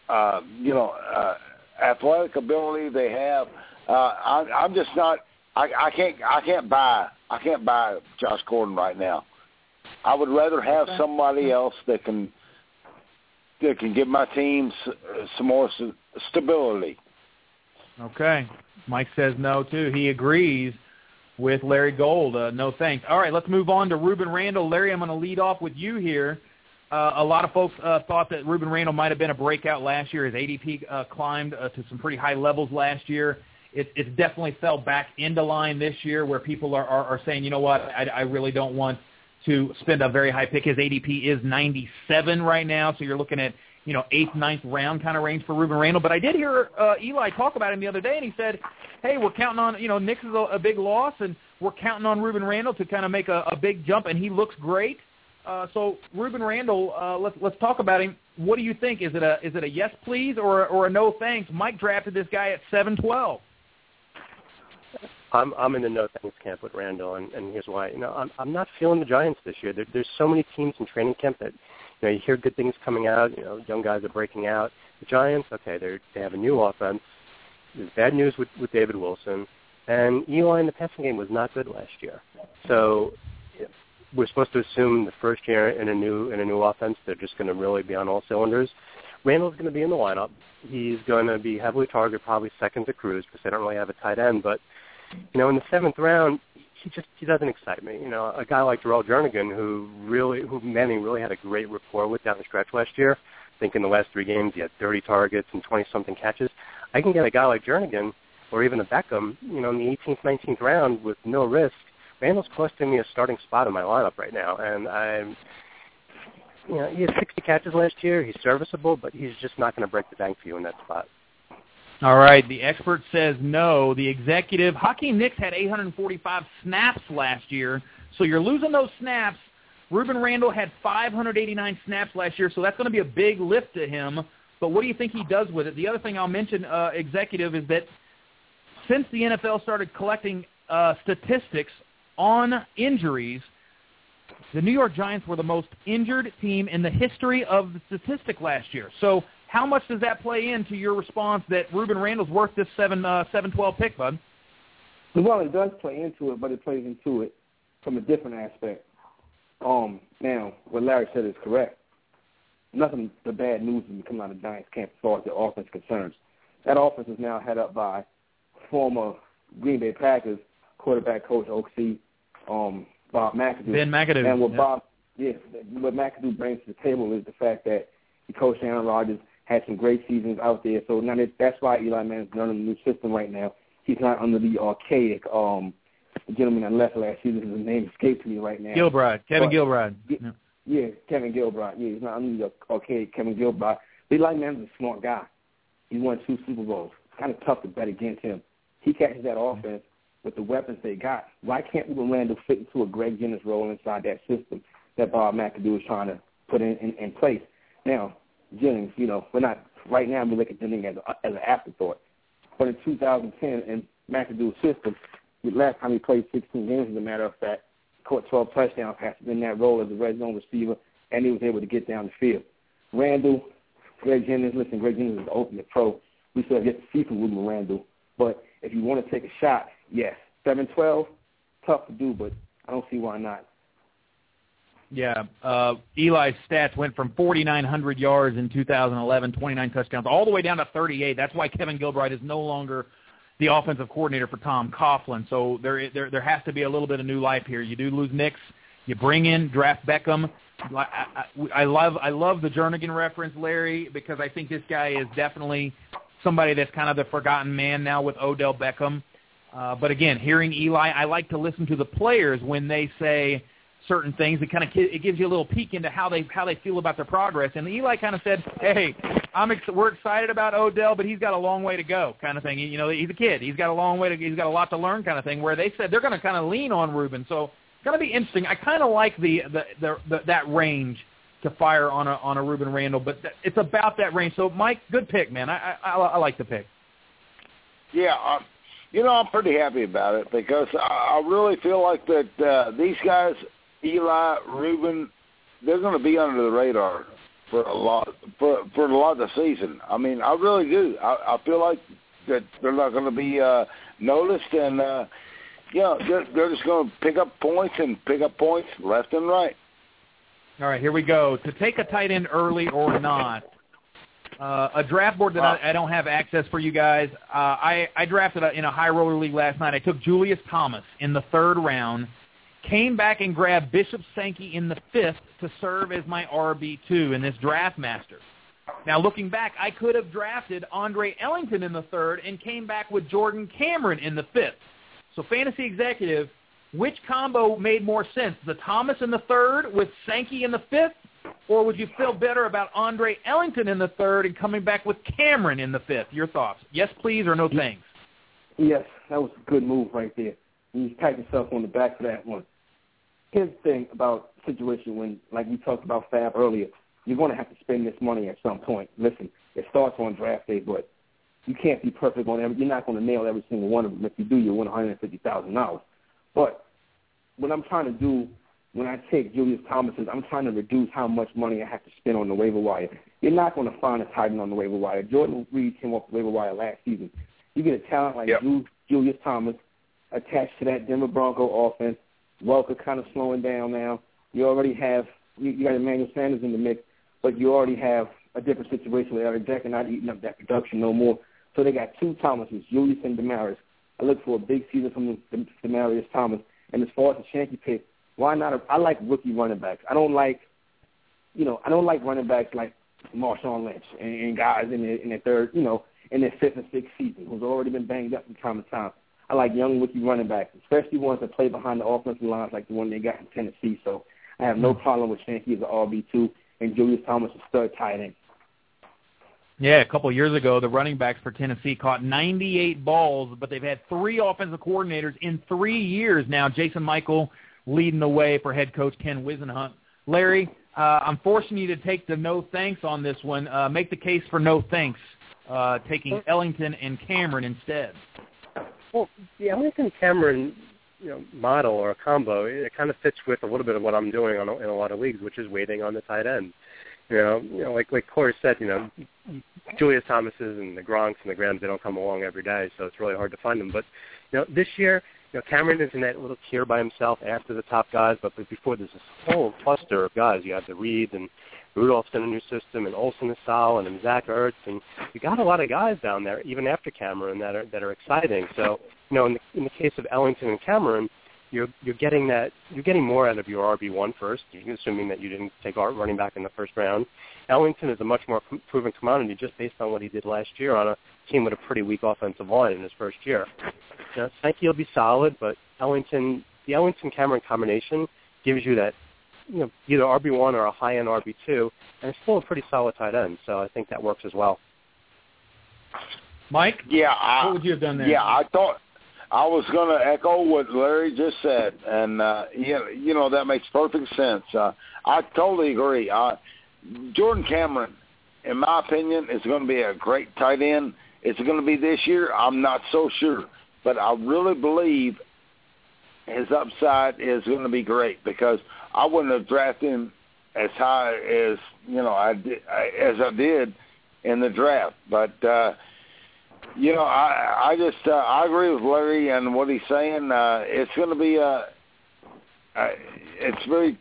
uh, you know uh, athletic ability they have, uh, I, I'm just not. I, I can't. I can't buy. I can't buy Josh Gordon right now. I would rather have somebody else that can that can give my team some more stability. Okay. Mike says no, too. He agrees with Larry Gold. Uh, no thanks. All right, let's move on to Rueben Randle. Larry, I'm going to lead off with you here. Uh, a lot of folks uh, thought that Rueben Randle might have been a breakout last year. His A D P uh, climbed uh, to some pretty high levels last year. It, it definitely fell back into line this year where people are, are, are saying, you know what, I, I really don't want to spend a very high pick. His A D P is ninety-seven right now, so you're looking at, you know, eighth, ninth round kind of range for Rueben Randle. But I did hear uh, Eli talk about him the other day, and he said, hey, we're counting on, you know, Knicks is a, a big loss, and we're counting on Rueben Randle to kind of make a, a big jump, and he looks great. Uh, so Rueben Randle, uh, let's let's talk about him. What do you think? Is it a is it a yes please or or a no thanks? Mike drafted this guy at seven twelve. I'm I'm in the no thanks camp with Randall, and, and here's why. You know, I'm I'm not feeling the Giants this year. There, there's so many teams in training camp that, you know, you hear good things coming out. You know, young guys are breaking out. The Giants, okay, they they have a new offense. There's bad news with, with David Wilson, and Eli in the passing game was not good last year. So we're supposed to assume the first year in a new in a new offense, they're just going to really be on all cylinders. Randall's going to be in the lineup. He's going to be heavily targeted, probably second to Cruz because they don't really have a tight end, but. You know, in the seventh round, he just he doesn't excite me. You know, a guy like Darrell Jernigan, who really, who Manning really had a great rapport with down the stretch last year. I think in the last three games he had thirty targets and twenty-something catches. I can get a guy like Jernigan or even a Beckham, you know, in the eighteenth, nineteenth round with no risk. Randall's costing me a starting spot in my lineup right now, and I'm, you know, he had sixty catches last year. He's serviceable, but he's just not going to break the bank for you in that spot. All right, the expert says no. The executive, Hakeem Nicks had eight hundred forty-five snaps last year, so you're losing those snaps. Rueben Randle had five hundred eighty-nine snaps last year, so that's going to be a big lift to him. But what do you think he does with it? The other thing I'll mention, uh, executive, is that since the N F L started collecting uh, statistics on injuries, the New York Giants were the most injured team in the history of the statistic last year. So how much does that play into your response that Rueben Randle's worth this seven uh, seven twelve pick, bud? Well, it does play into it, but it plays into it from a different aspect. Um, now, what Larry said is correct. Nothing but bad news is coming out of Giants camp as far as the offense concerns. That offense is now headed up by former Green Bay Packers quarterback coach O C, um, Bob McAdoo. Ben McAdoo. And what yeah. Bob, yeah, what McAdoo brings to the table is the fact that he coached Aaron Rodgers. Had some great seasons out there, so now that's why Eli Manning's learning a new system right now. He's not under the archaic um, gentleman that left last season. His name escapes me right now. Gilbride, Kevin but, Gilbride. Yeah, yeah, Kevin Gilbride. Yeah, he's not under the archaic Kevin Gilbride. But Eli Manning's a smart guy. He won two Super Bowls. It's kind of tough to bet against him. He catches that offense with the weapons they got. Why can't Rueben Randle fit into a Greg Jennings role inside that system that Bob McAdoo is trying to put in, in, in place? Now, Jennings, you know, we're not right now. We look at Jennings as, a, as an afterthought. But in two thousand ten, in McAdoo's system, the last time he played sixteen games, as a matter of fact, caught twelve touchdown passes in that role as a red zone receiver, and he was able to get down the field. Randall, Greg Jennings, listen, Greg Jennings is an ultimate pro. We still have yet to see from Rueben Randle. But if you want to take a shot, yes, seven twelve, tough to do, but I don't see why not. Yeah, uh, Eli's stats went from four thousand nine hundred yards in two thousand eleven, twenty-nine touchdowns, all the way down to thirty-eight. That's why Kevin Gilbride is no longer the offensive coordinator for Tom Coughlin. So there there, there has to be a little bit of new life here. You do lose Nicks. You bring in, draft Beckham. I, I, I, love, I love the Jernigan reference, Larry, because I think this guy is definitely somebody that's kind of the forgotten man now with Odell Beckham. Uh, but, again, hearing Eli, I like to listen to the players when they say – certain things. It kind of it gives you a little peek into how they how they feel about their progress. And Eli kind of said, "Hey, I'm ex- we're excited about Odell, but he's got a long way to go," kind of thing. You know, he's a kid. He's got a long way to. He's got a lot to learn, kind of thing. Where they said they're going to kind of lean on Rueben. So it's going to be interesting. I kind of like the, the, the, the that range to fire on a on a Rueben Randle, but th- it's about that range. So Mike, good pick, man. I I, I, I like the pick. Yeah, uh, You know, I'm pretty happy about it because I really feel like that uh, these guys, Eli, Rueben, they're going to be under the radar for a lot for for a lot of the season. I mean, I really do. I, I feel like that they're not going to be uh, noticed, and uh, you know, they're, they're just going to pick up points and pick up points left and right. All right, here we go. To take a tight end early or not. Uh, a draft board that I, I don't have access for you guys. Uh, I, I drafted a, in a high roller league last night. I took Julius Thomas in the third round, came back and grabbed Bishop Sankey in the fifth to serve as my R B two in this draft master. Now, looking back, I could have drafted Andre Ellington in the third and came back with Jordan Cameron in the fifth. So, Fantasy Executive, which combo made more sense, the Thomas in the third with Sankey in the fifth? Or would you feel better about Andre Ellington in the third and coming back with Cameron in the fifth? Your thoughts? Yes, please, or no thanks? Yes, that was a good move right there. You pat yourself on the back for that one. Here's the thing about situation when, like you talked about Fab earlier, you're going to have to spend this money at some point. Listen, it starts on draft day, but you can't be perfect on every. You're not going to nail every single one of them. If you do, you win one hundred fifty thousand dollars. But what I'm trying to do when I take Julius Thomas, I'm trying to reduce how much money I have to spend on the waiver wire. You're not going to find a tight end on the waiver wire. Jordan Reed came off the waiver wire last season. You get a talent like yep. Julius Thomas attached to that Denver Bronco offense. Welker kind of slowing down now. You already have you, you got Emmanuel Sanders in the mix, but you already have a different situation with Eric Decker not eating up that production no more. So they got two Thomases, Julius and Demaryius. I look for a big season from Demaryius Thomas. And as far as the Shanky pick, why not? A, I like rookie running backs. I don't like, you know, I don't like running backs like Marshawn Lynch and, and guys in their, in their third, you know, in their fifth and sixth season who's already been banged up from time to time. I like young rookie running backs, especially ones that play behind the offensive lines like the one they got in Tennessee. So I have no problem with Shanky as an R B two and Julius Thomas as third tight end. Yeah, a couple of years ago, the running backs for Tennessee caught ninety-eight balls, but they've had three offensive coordinators in three years now. Jason Michael leading the way for head coach Ken Wisenhunt. Larry, uh, I'm forcing you to take the no thanks on this one. Uh, make the case for no thanks, uh, taking Ellington and Cameron instead. Well, the Ellington-Cameron you know, model or combo, it kind of fits with a little bit of what I'm doing on, in a lot of leagues, which is waiting on the tight end. You know, you know, like like Corey said, you know, Julius Thomases and the Gronks and the Grahams, they don't come along every day, so it's really hard to find them. But, you know, this year, you know, Cameron is in that little tier by himself after the top guys, but before there's this whole cluster of guys. You have the Reeds and Rudolph's in a new system and Olsen is solid and Zach Ertz, and you got a lot of guys down there, even after Cameron, that are that are exciting. So, you know, in the, in the case of Ellington and Cameron, You're you're getting that you're getting more out of your R B one first, assuming that you didn't take our running back in the first round. Ellington is a much more proven commodity just based on what he did last year on a team with a pretty weak offensive line in his first year. You know, Sankey will be solid, but Ellington, the Ellington-Cameron combination gives you that, you know, either R B one or a high-end R B two, and it's still a pretty solid tight end. So I think that works as well. Mike, yeah, I, what would you have done there? Yeah, I thought. I was going to echo what Larry just said, and uh, you, you know that makes perfect sense. Uh, I totally agree. Uh, Jordan Cameron, in my opinion, is going to be a great tight end. Is it going to be this year? I'm not so sure, but I really believe his upside is going to be great because I wouldn't have drafted him as high as you know I did, as I did in the draft, but. Uh, You know, I I just uh, I agree with Larry and what he's saying. Uh, it's going to be uh, uh, it's very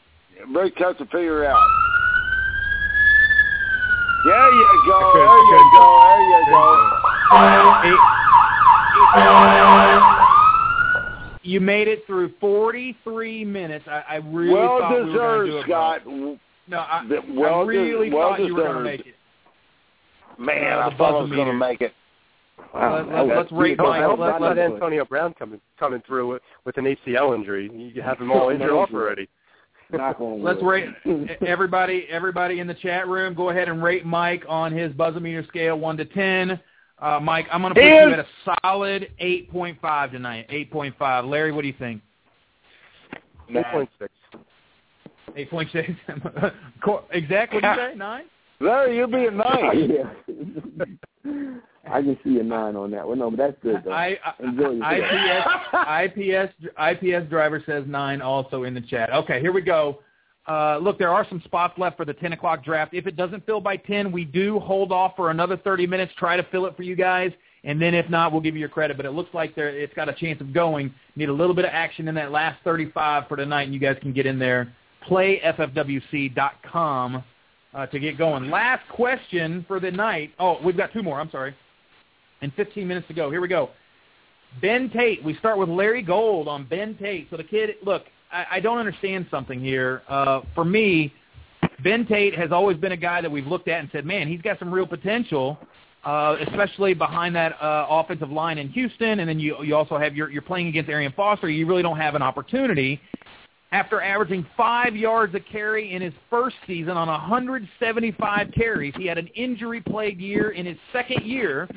very tough to figure out. There you go. There you go. There you go. You made it through forty-three minutes. I, I really well thought deserved, we were going to do it, Scott. No, I, well I really de- well thought deserved. You were going to make it. Man, uh, I thought I was going to make it. Wow, uh, let's let's rate Mike. Let's let, let Antonio Brown coming coming through with, with an A C L injury. You have him all injured off already. Let's rate everybody. Everybody in the chat room, go ahead and rate Mike on his buzzer meter scale, one to ten. Uh, Mike, I'm going to put and you at a solid eight point five tonight. Eight point five. Larry, what do you think? Eight point six. Eight point six. Exact. What do you say? Nine. Larry, you're being nice. I can see a nine on that one. No, but that's good, though. I, I, Enjoy I, I P S, I P S driver says nine also in the chat. Okay, here we go. Uh, look, there are some spots left for the ten o'clock draft. If it doesn't fill by ten, we do hold off for another thirty minutes, try to fill it for you guys, and then if not, we'll give you your credit. But it looks like there, it's got a chance of going. Need a little bit of action in that last thirty-five for tonight, and you guys can get in there. Play F F W C dot com uh, to get going. Last question for the night. Oh, we've got two more. I'm sorry. And fifteen minutes to go. Here we go. Ben Tate. We start with Larry Gold on Ben Tate. So the kid, look, I, I don't understand something here. Uh, for me, Ben Tate has always been a guy that we've looked at and said, man, he's got some real potential, uh, especially behind that uh, offensive line in Houston. And then you you also have your, you're playing against Arian Foster. You really don't have an opportunity. After averaging five yards a carry in his first season on one hundred seventy-five carries, he had an injury-plagued year in his second year.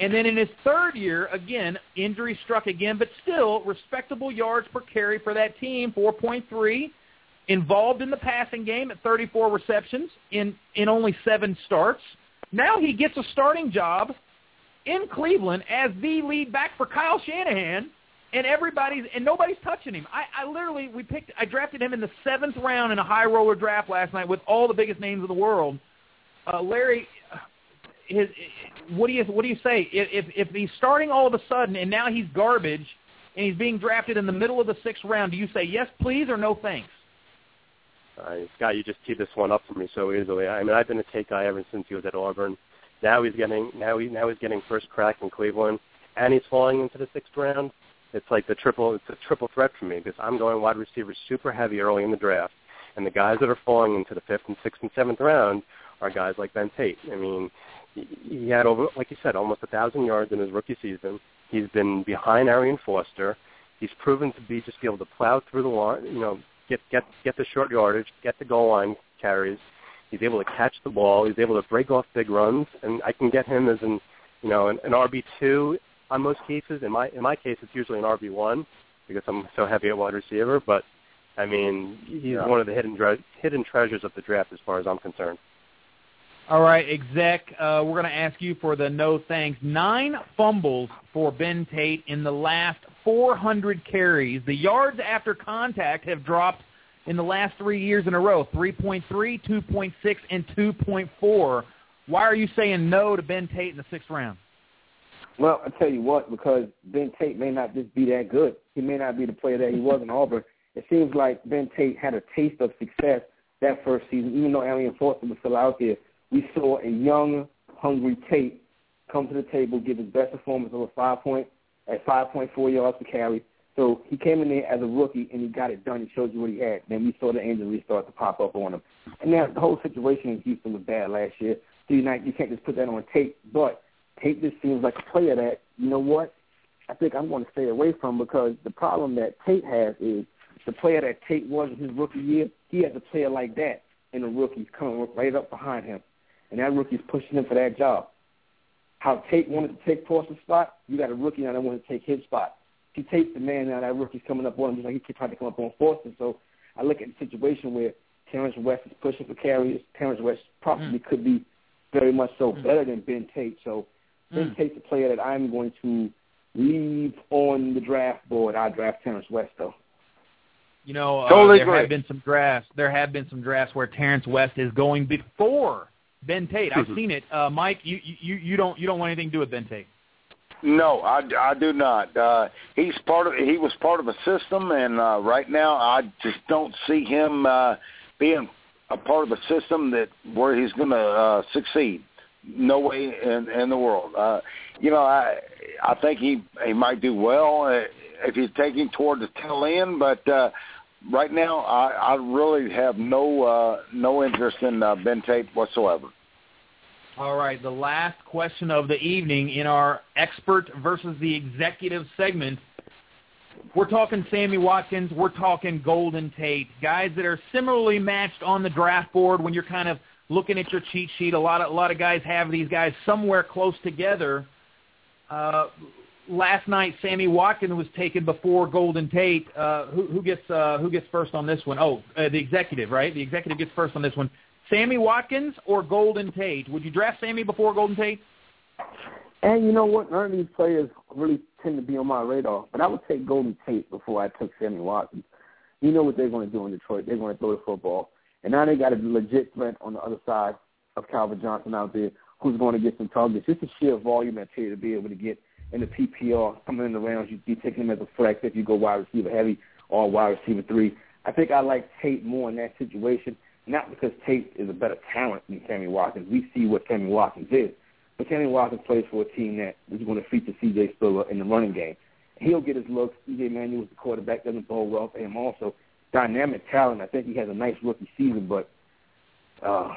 And then in his third year, again, injury struck again, but still respectable yards per carry for that team, four point three, involved in the passing game at thirty-four receptions in, in only seven starts. Now he gets a starting job in Cleveland as the lead back for Kyle Shanahan, and everybody's and nobody's touching him. I, I literally we picked I drafted him in the seventh round in a high roller draft last night with all the biggest names in the world. Uh, Larry. His, what do you what do you say if if he's starting all of a sudden and now he's garbage and he's being drafted in the middle of the sixth round? Do you say yes, please, or no, thanks? Uh, Scott, you just teed this one up for me so easily. I mean, I've been a Tate guy ever since he was at Auburn. Now he's getting now he now he's getting first crack in Cleveland, and he's falling into the sixth round. It's like the triple it's a triple threat for me because I'm going wide receiver super heavy early in the draft, and the guys that are falling into the fifth and sixth and seventh round are guys like Ben Tate. I mean. He had, over, like you said, almost one thousand yards in his rookie season. He's been behind Arian Foster. He's proven to be just be able to plow through the line, you know, get get get the short yardage, get the goal line carries. He's able to catch the ball. He's able to break off big runs, and I can get him as an, you know, an, an R B two on most cases. In my in my case, it's usually an R B one because I'm so heavy at wide receiver. But I mean, he's yeah. one of the hidden hidden treasures of the draft as far as I'm concerned. All right, exec, uh, we're going to ask you for the no thanks. Nine fumbles for Ben Tate in the last four hundred carries. The yards after contact have dropped in the last three years in a row, three point three, two point six, and two point four. Why are you saying no to Ben Tate in the sixth round? Well, I tell you what, because Ben Tate may not just be that good. He may not be the player that he was in Auburn. It seems like Ben Tate had a taste of success that first season, even though Arian Foster was still out there. We saw a young, hungry Tate come to the table, give his best performance over five point at five point four yards per carry. So he came in there as a rookie, and he got it done. He showed you what he had. Then we saw the injuries start to pop up on him. And now the whole situation in Houston was bad last year. So you can't just put that on Tate. But Tate just seems like a player that, you know what, I think I'm going to stay away from because the problem that Tate has is the player that Tate was in his rookie year, he has a player like that, and the rookie's coming right up behind him. And that rookie's pushing him for that job. How Tate wanted to take Parson's spot, you got a rookie now that wanted to take his spot. If you take the man now, that rookie's coming up on him just like he tried to come up on Foster. So I look at the situation where Terrence West is pushing for carries. Terrence West probably mm. could be very much so mm. better than Ben Tate. So Ben mm. Tate's a player that I'm going to leave on the draft board. I draft Terrence West, though. You know, uh, totally there great. have been some drafts. There have been some drafts where Terrence West is going before Ben Tate. I've mm-hmm. seen it. Uh, Mike, you, you, you don't you don't want anything to do with Ben Tate. No, I, I do not. Uh, he's part of he was part of a system, and uh, right now I just don't see him uh, being a part of a system that where he's going to uh, succeed. No way in, in the world. Uh, you know, I I think he he might do well if he's taking toward the tail end, but. Uh, Right now, I, I really have no uh, no interest in uh, Ben Tate whatsoever. All right, the last question of the evening in our expert versus the executive segment. We're talking Sammy Watkins. We're talking Golden Tate, guys that are similarly matched on the draft board. When you're kind of looking at your cheat sheet, a lot of a lot of guys have these guys somewhere close together. Uh, Last night, Sammy Watkins was taken before Golden Tate. Uh, who, who gets uh, who gets first on this one? Oh, uh, the executive, right? The executive gets first on this one. Sammy Watkins or Golden Tate? Would you draft Sammy before Golden Tate? And you know what? None of these players really tend to be on my radar. But I would take Golden Tate before I took Sammy Watkins. You know what they're going to do in Detroit. They're going to throw the football. And now they got a legit threat on the other side of Calvin Johnson out there who's going to get some targets. Just the sheer volume that Tate will be able to get in the P P R, coming in the rounds, you're taking him as a flex if you go wide receiver heavy or wide receiver three. I think I like Tate more in that situation, not because Tate is a better talent than Sammy Watkins. We see what Sammy Watkins is. But Sammy Watkins plays for a team that is going to feature C J Spiller in the running game. He'll get his looks. C J Manuel is the quarterback, doesn't bowl well for him also. Dynamic talent. I think he has a nice rookie season, but uh,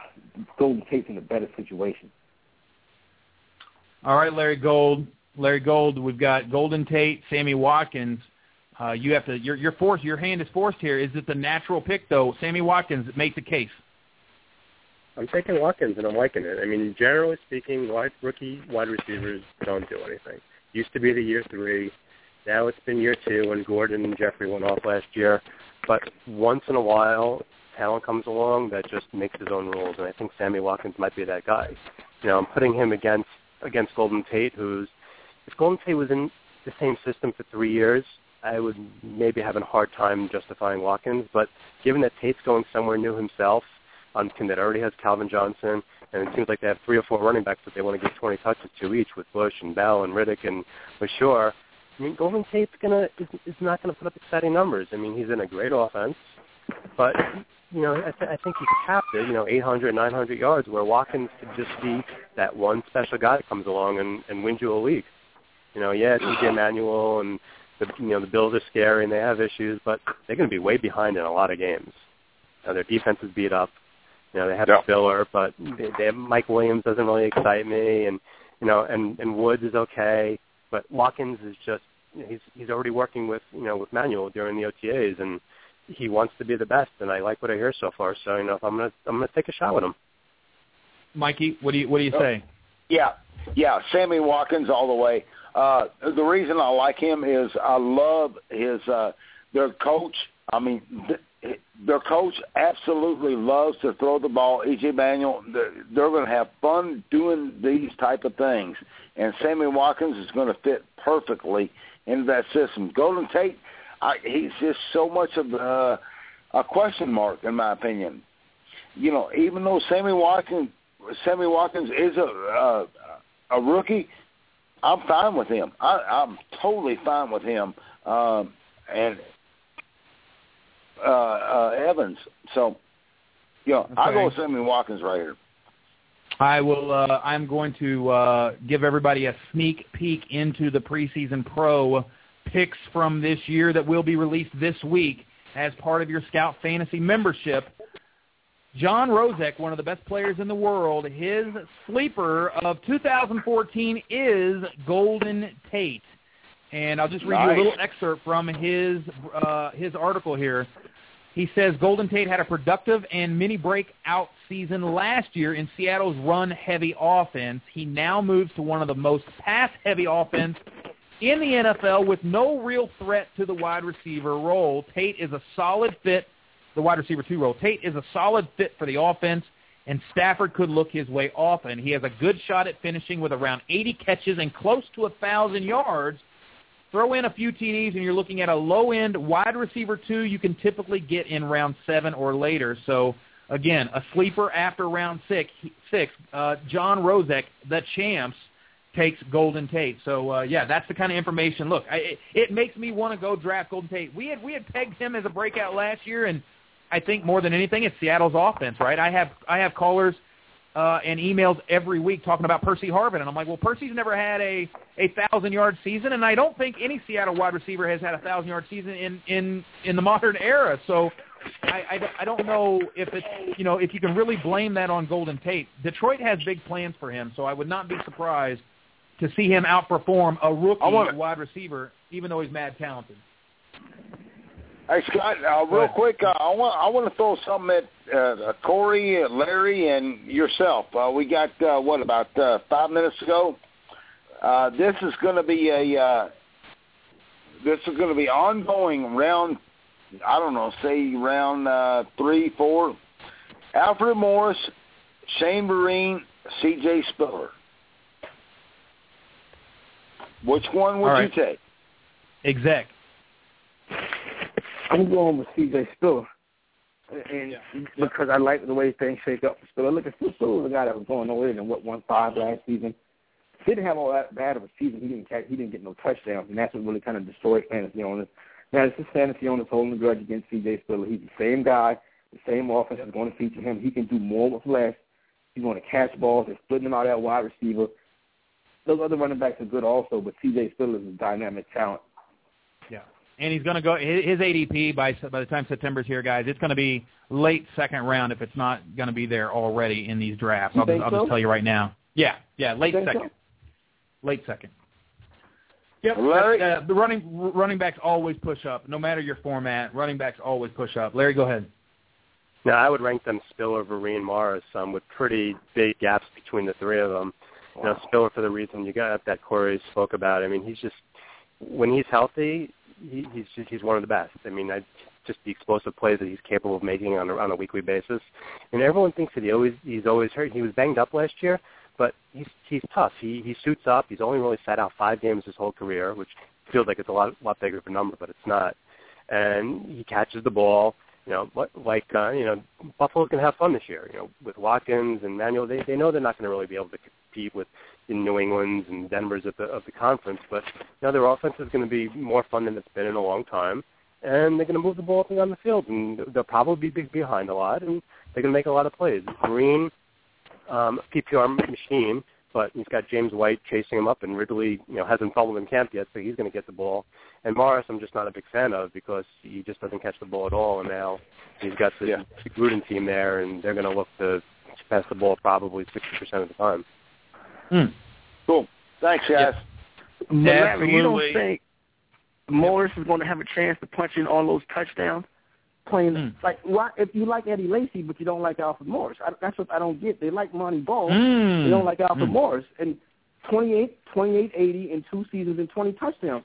Golden Tate's in a better situation. All right, Larry Gold. Larry Gold, we've got Golden Tate, Sammy Watkins. Uh, you have to. You're, you're forced. Your hand is forced here. Is it the natural pick though? Sammy Watkins make the case. I'm taking Watkins, and I'm liking it. I mean, generally speaking, wide, rookie wide receivers don't do anything. Used to be the year three. Now it's been year two when Gordon and Jeffrey went off last year. But once in a while, talent comes along that just makes his own rules, and I think Sammy Watkins might be that guy. You know, I'm putting him against against Golden Tate, who's if Golden Tate was in the same system for three years, I would maybe have a hard time justifying Watkins. But given that Tate's going somewhere new himself on a team that already has Calvin Johnson, and it seems like they have three or four running backs that they want to give twenty touches to each with Bush and Bell and Riddick and Bashore, I mean, Golden Tate's gonna is, is not going to put up exciting numbers. I mean, he's in a great offense, but, you know, I, th- I think he's capped it, you know, eight hundred, nine hundred yards, where Watkins could just be that one special guy that comes along and, and wins you a league. You know, yeah, T J Manuel and, the, you know, the Bills are scary and they have issues, but they're going to be way behind in a lot of games. You know, their defense is beat up. You know, they have yeah. Spiller, but they, they have Mike Williams doesn't really excite me, and, you know, and, and Woods is okay, but Watkins is just, you know, he's he's already working with, you know, with Manuel during the O T As, and he wants to be the best, and I like what I hear so far. So, you know, if I'm gonna I'm gonna take a shot with him. Mikey, what do you what do you oh. say? Yeah, yeah, Sammy Watkins all the way. Uh, the reason I like him is I love his uh, their coach. I mean, th- their coach absolutely loves to throw the ball. E J Manuel, they're, they're going to have fun doing these type of things, and Sammy Watkins is going to fit perfectly into that system. Golden Tate, I, he's just so much of uh, a question mark in my opinion. You know, even though Sammy Watkins, Sammy Watkins is a a, a rookie. I'm fine with him. I, I'm totally fine with him um, and uh, uh, Evans. So, you know, okay. I'll go with Sammy Watkins right here. I will. Uh, I'm going to uh, give everybody a sneak peek into the preseason pro picks from this year that will be released this week as part of your Scout Fantasy membership. John Rozek, one of the best players in the world, his sleeper of two thousand fourteen is Golden Tate. And I'll just read nice. you a little excerpt from his uh, his article here. He says, Golden Tate had a productive and mini breakout season last year in Seattle's run-heavy offense. He now moves to one of the most pass-heavy offense in the N F L with no real threat to the wide receiver role. Tate is a solid fit. The wide receiver two role. Tate is a solid fit for the offense, and Stafford could look his way often. He has a good shot at finishing with around eighty catches and close to one thousand yards. Throw in a few T Ds, and you're looking at a low-end wide receiver two you can typically get in round seven or later. So, again, a sleeper after round six. six uh, John Rozek, the champs, takes Golden Tate. So, uh, yeah, that's the kind of information. Look, I, it, it makes me want to go draft Golden Tate. We had, we had pegged him as a breakout last year, and I think more than anything, it's Seattle's offense, right? I have I have callers uh, and emails every week talking about Percy Harvin, and I'm like, well, Percy's never had a one thousand-yard season, and I don't think any Seattle wide receiver has had a one thousand-yard season in, in, in the modern era. So I, I, I don't know if it's, you know, if you can really blame that on Golden Tate. Detroit has big plans for him, so I would not be surprised to see him outperform a rookie wide receiver, even though he's mad talented. Hey, Scott, uh, real quick, uh, I want I want to throw something at uh, Corey, Larry, and yourself. Uh, we got, uh, what, about uh, five minutes to go? Uh, this is going to be a uh, – this is going to be ongoing round, I don't know, say round uh, three, four. Alfred Morris, Shane Vereen, C J Spiller. Which one would right. you take? Exec. I'm going with C J Spiller, and yeah. because I like the way things shake up for Spiller. Look, Spiller was a guy that was going nowhere and what won five last season. Didn't have all that bad of a season. He didn't catch, he didn't get no touchdowns, and that's what really kind of destroyed fantasy owners. Now, this is fantasy owners holding the grudge against C J Spiller. He's the same guy. The same offense yep. is going to feature him. He can do more with less. He's going to catch balls and split them out that wide receiver. Those other running backs are good also, but C J Spiller is a dynamic talent. Yeah, and he's going to go – his A D P by by the time September's here, guys, it's going to be late second round if it's not going to be there already in these drafts. I'll, I'll so? just tell you right now. Yeah, yeah, late second. So? Late second. Yep, Larry. Uh, the running running backs always push up. No matter your format, running backs always push up. Larry, go ahead. Now, I would rank them Spiller, Vereen, and Morris, um, with pretty big gaps between the three of them. Wow. Now, Spiller, for the reason you got up that Corey spoke about. I mean, he's just when he's healthy, he, he's just, he's one of the best. I mean, I, just the explosive plays that he's capable of making on a, on a weekly basis. And everyone thinks that he always he's always hurt. He was banged up last year, but he's he's tough. He he suits up. He's only really sat out five games his whole career, which feels like it's a lot lot bigger of a number, but it's not. And he catches the ball. You know, like, uh, you know, Buffalo's going to have fun this year, you know, with Watkins and Manuel. They they know they're not going to really be able to compete with the New England's and Denver's of the, of the conference, but now their offense is going to be more fun than it's been in a long time, and they're going to move the ball down the field, and they'll probably be behind a lot, and they're going to make a lot of plays. Green, um, P P R machine, but he's got James White chasing him up, and Ridley, you know, hasn't fumbled in camp yet, so he's going to get the ball. And Morris I'm just not a big fan of because he just doesn't catch the ball at all, and now he's got the, yeah. the Gruden team there, and they're going to look to pass the ball probably sixty percent of the time. Mm. Cool. Thanks, guys. Yeah. Larry, you don't think Morris is going to have a chance to punch in all those touchdowns? Playing mm. like why, if you like Eddie Lacy but you don't like Alfred Morris, I, that's what I don't get. They like Monty Ball, mm. they don't like Alfred mm. Morris, and twenty-eight, twenty-eight, eighty in two seasons and twenty touchdowns.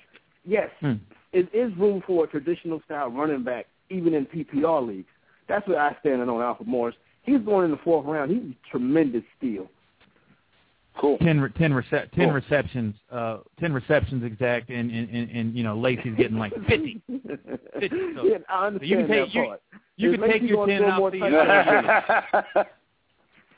Yes, mm. it is room for a traditional style running back even in P P R leagues. That's where I stand on Alfred Morris. He's going in the fourth round. He's a tremendous steal. Cool. Ten, re- ten, rece- ten cool. receptions, uh, ten receptions exact, and, and, and, and you know Lacy's getting like fifty. fifty so. Yeah, I understand so you can take, that you, part. You can take your ten out the other.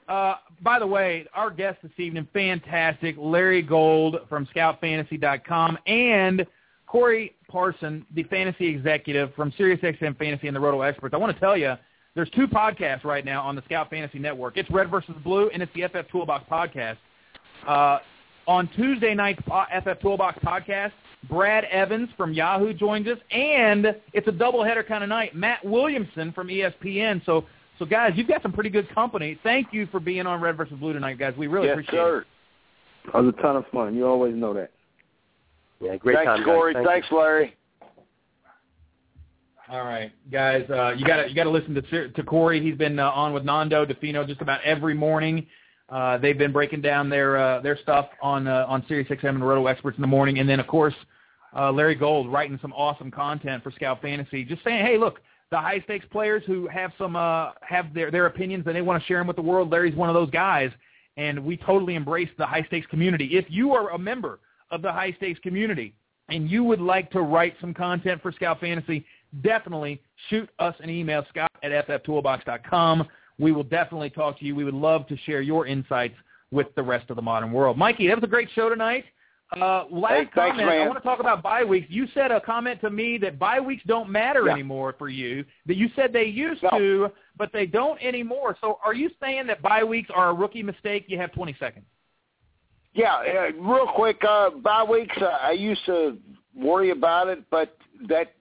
Uh, by the way, our guest this evening, fantastic, Larry Gold from Scout Fantasy dot com and Corey Parson, the fantasy executive from SiriusXM Fantasy and the Roto Experts. I want to tell you, there's two podcasts right now on the Scout Fantasy Network. It's Red versus Blue, and it's the F F Toolbox podcast. Uh, on Tuesday night's F F Toolbox podcast, Brad Evans from Yahoo joins us, and it's a doubleheader kind of night. Matt Williamson from E S P N. So, so guys, you've got some pretty good company. Thank you for being on Red versus Blue tonight, guys. We really yes, appreciate sir. it. Yes, sir. It was a ton of fun. You always know that. Yeah, great Thanks, time, Corey. Thank Thanks, you. Larry. All right, guys, uh, you got you got to listen to to Corey. He's been uh, on with Nando DeFino just about every morning. Uh, they've been breaking down their uh, their stuff on uh, on SiriusXM and Roto Experts in the morning, and then of course uh, Larry Gold writing some awesome content for Scout Fantasy, just saying, hey, look, the high stakes players who have some uh, have their, their opinions and they want to share them with the world. Larry's one of those guys, and we totally embrace the high stakes community. If you are a member of the high stakes community and you would like to write some content for Scout Fantasy, definitely shoot us an email, Scott at F F Toolbox dot com. We will definitely talk to you. We would love to share your insights with the rest of the modern world. Mikey, that was a great show tonight. Uh, last hey, comment, thanks, I want to talk about bye weeks. You said a comment to me that bye weeks don't matter yeah. anymore for you, that you said they used no. to, but they don't anymore. So are you saying that bye weeks are a rookie mistake? You have twenty seconds. Yeah, uh, real quick, uh, bye weeks, uh, I used to worry about it, but that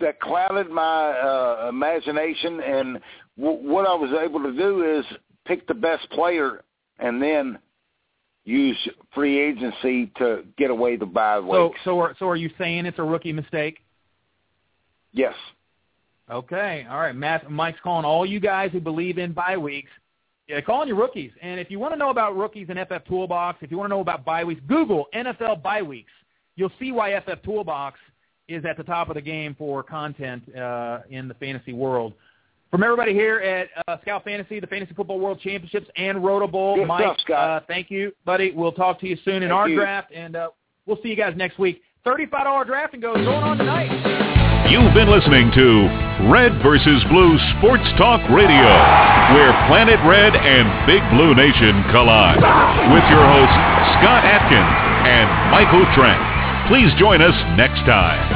that clouded my uh, imagination, and w- what I was able to do is pick the best player and then use free agency to get away the bye weeks. So, so are, so are you saying it's a rookie mistake? Yes. Okay. All right. Matt, Mike's calling all you guys who believe in bye weeks. Yeah, call on your rookies. And if you want to know about rookies in F F Toolbox, if you want to know about bye weeks, Google N F L bye weeks. You'll see why F F Toolbox is at the top of the game for content uh, in the fantasy world. From everybody here at uh, Scout Fantasy, the Fantasy Football World Championships, and Roto Bowl, Good Mike, stuff, Scott. Uh, thank you, buddy. We'll talk to you soon in thank our you. draft, and uh, We'll see you guys next week. thirty-five dollars draft and goes going on tonight. You've been listening to Red versus. Blue Sports Talk Radio, where Planet Red and Big Blue Nation collide. With your hosts, Scott Atkins and Michael Trent. Please join us next time.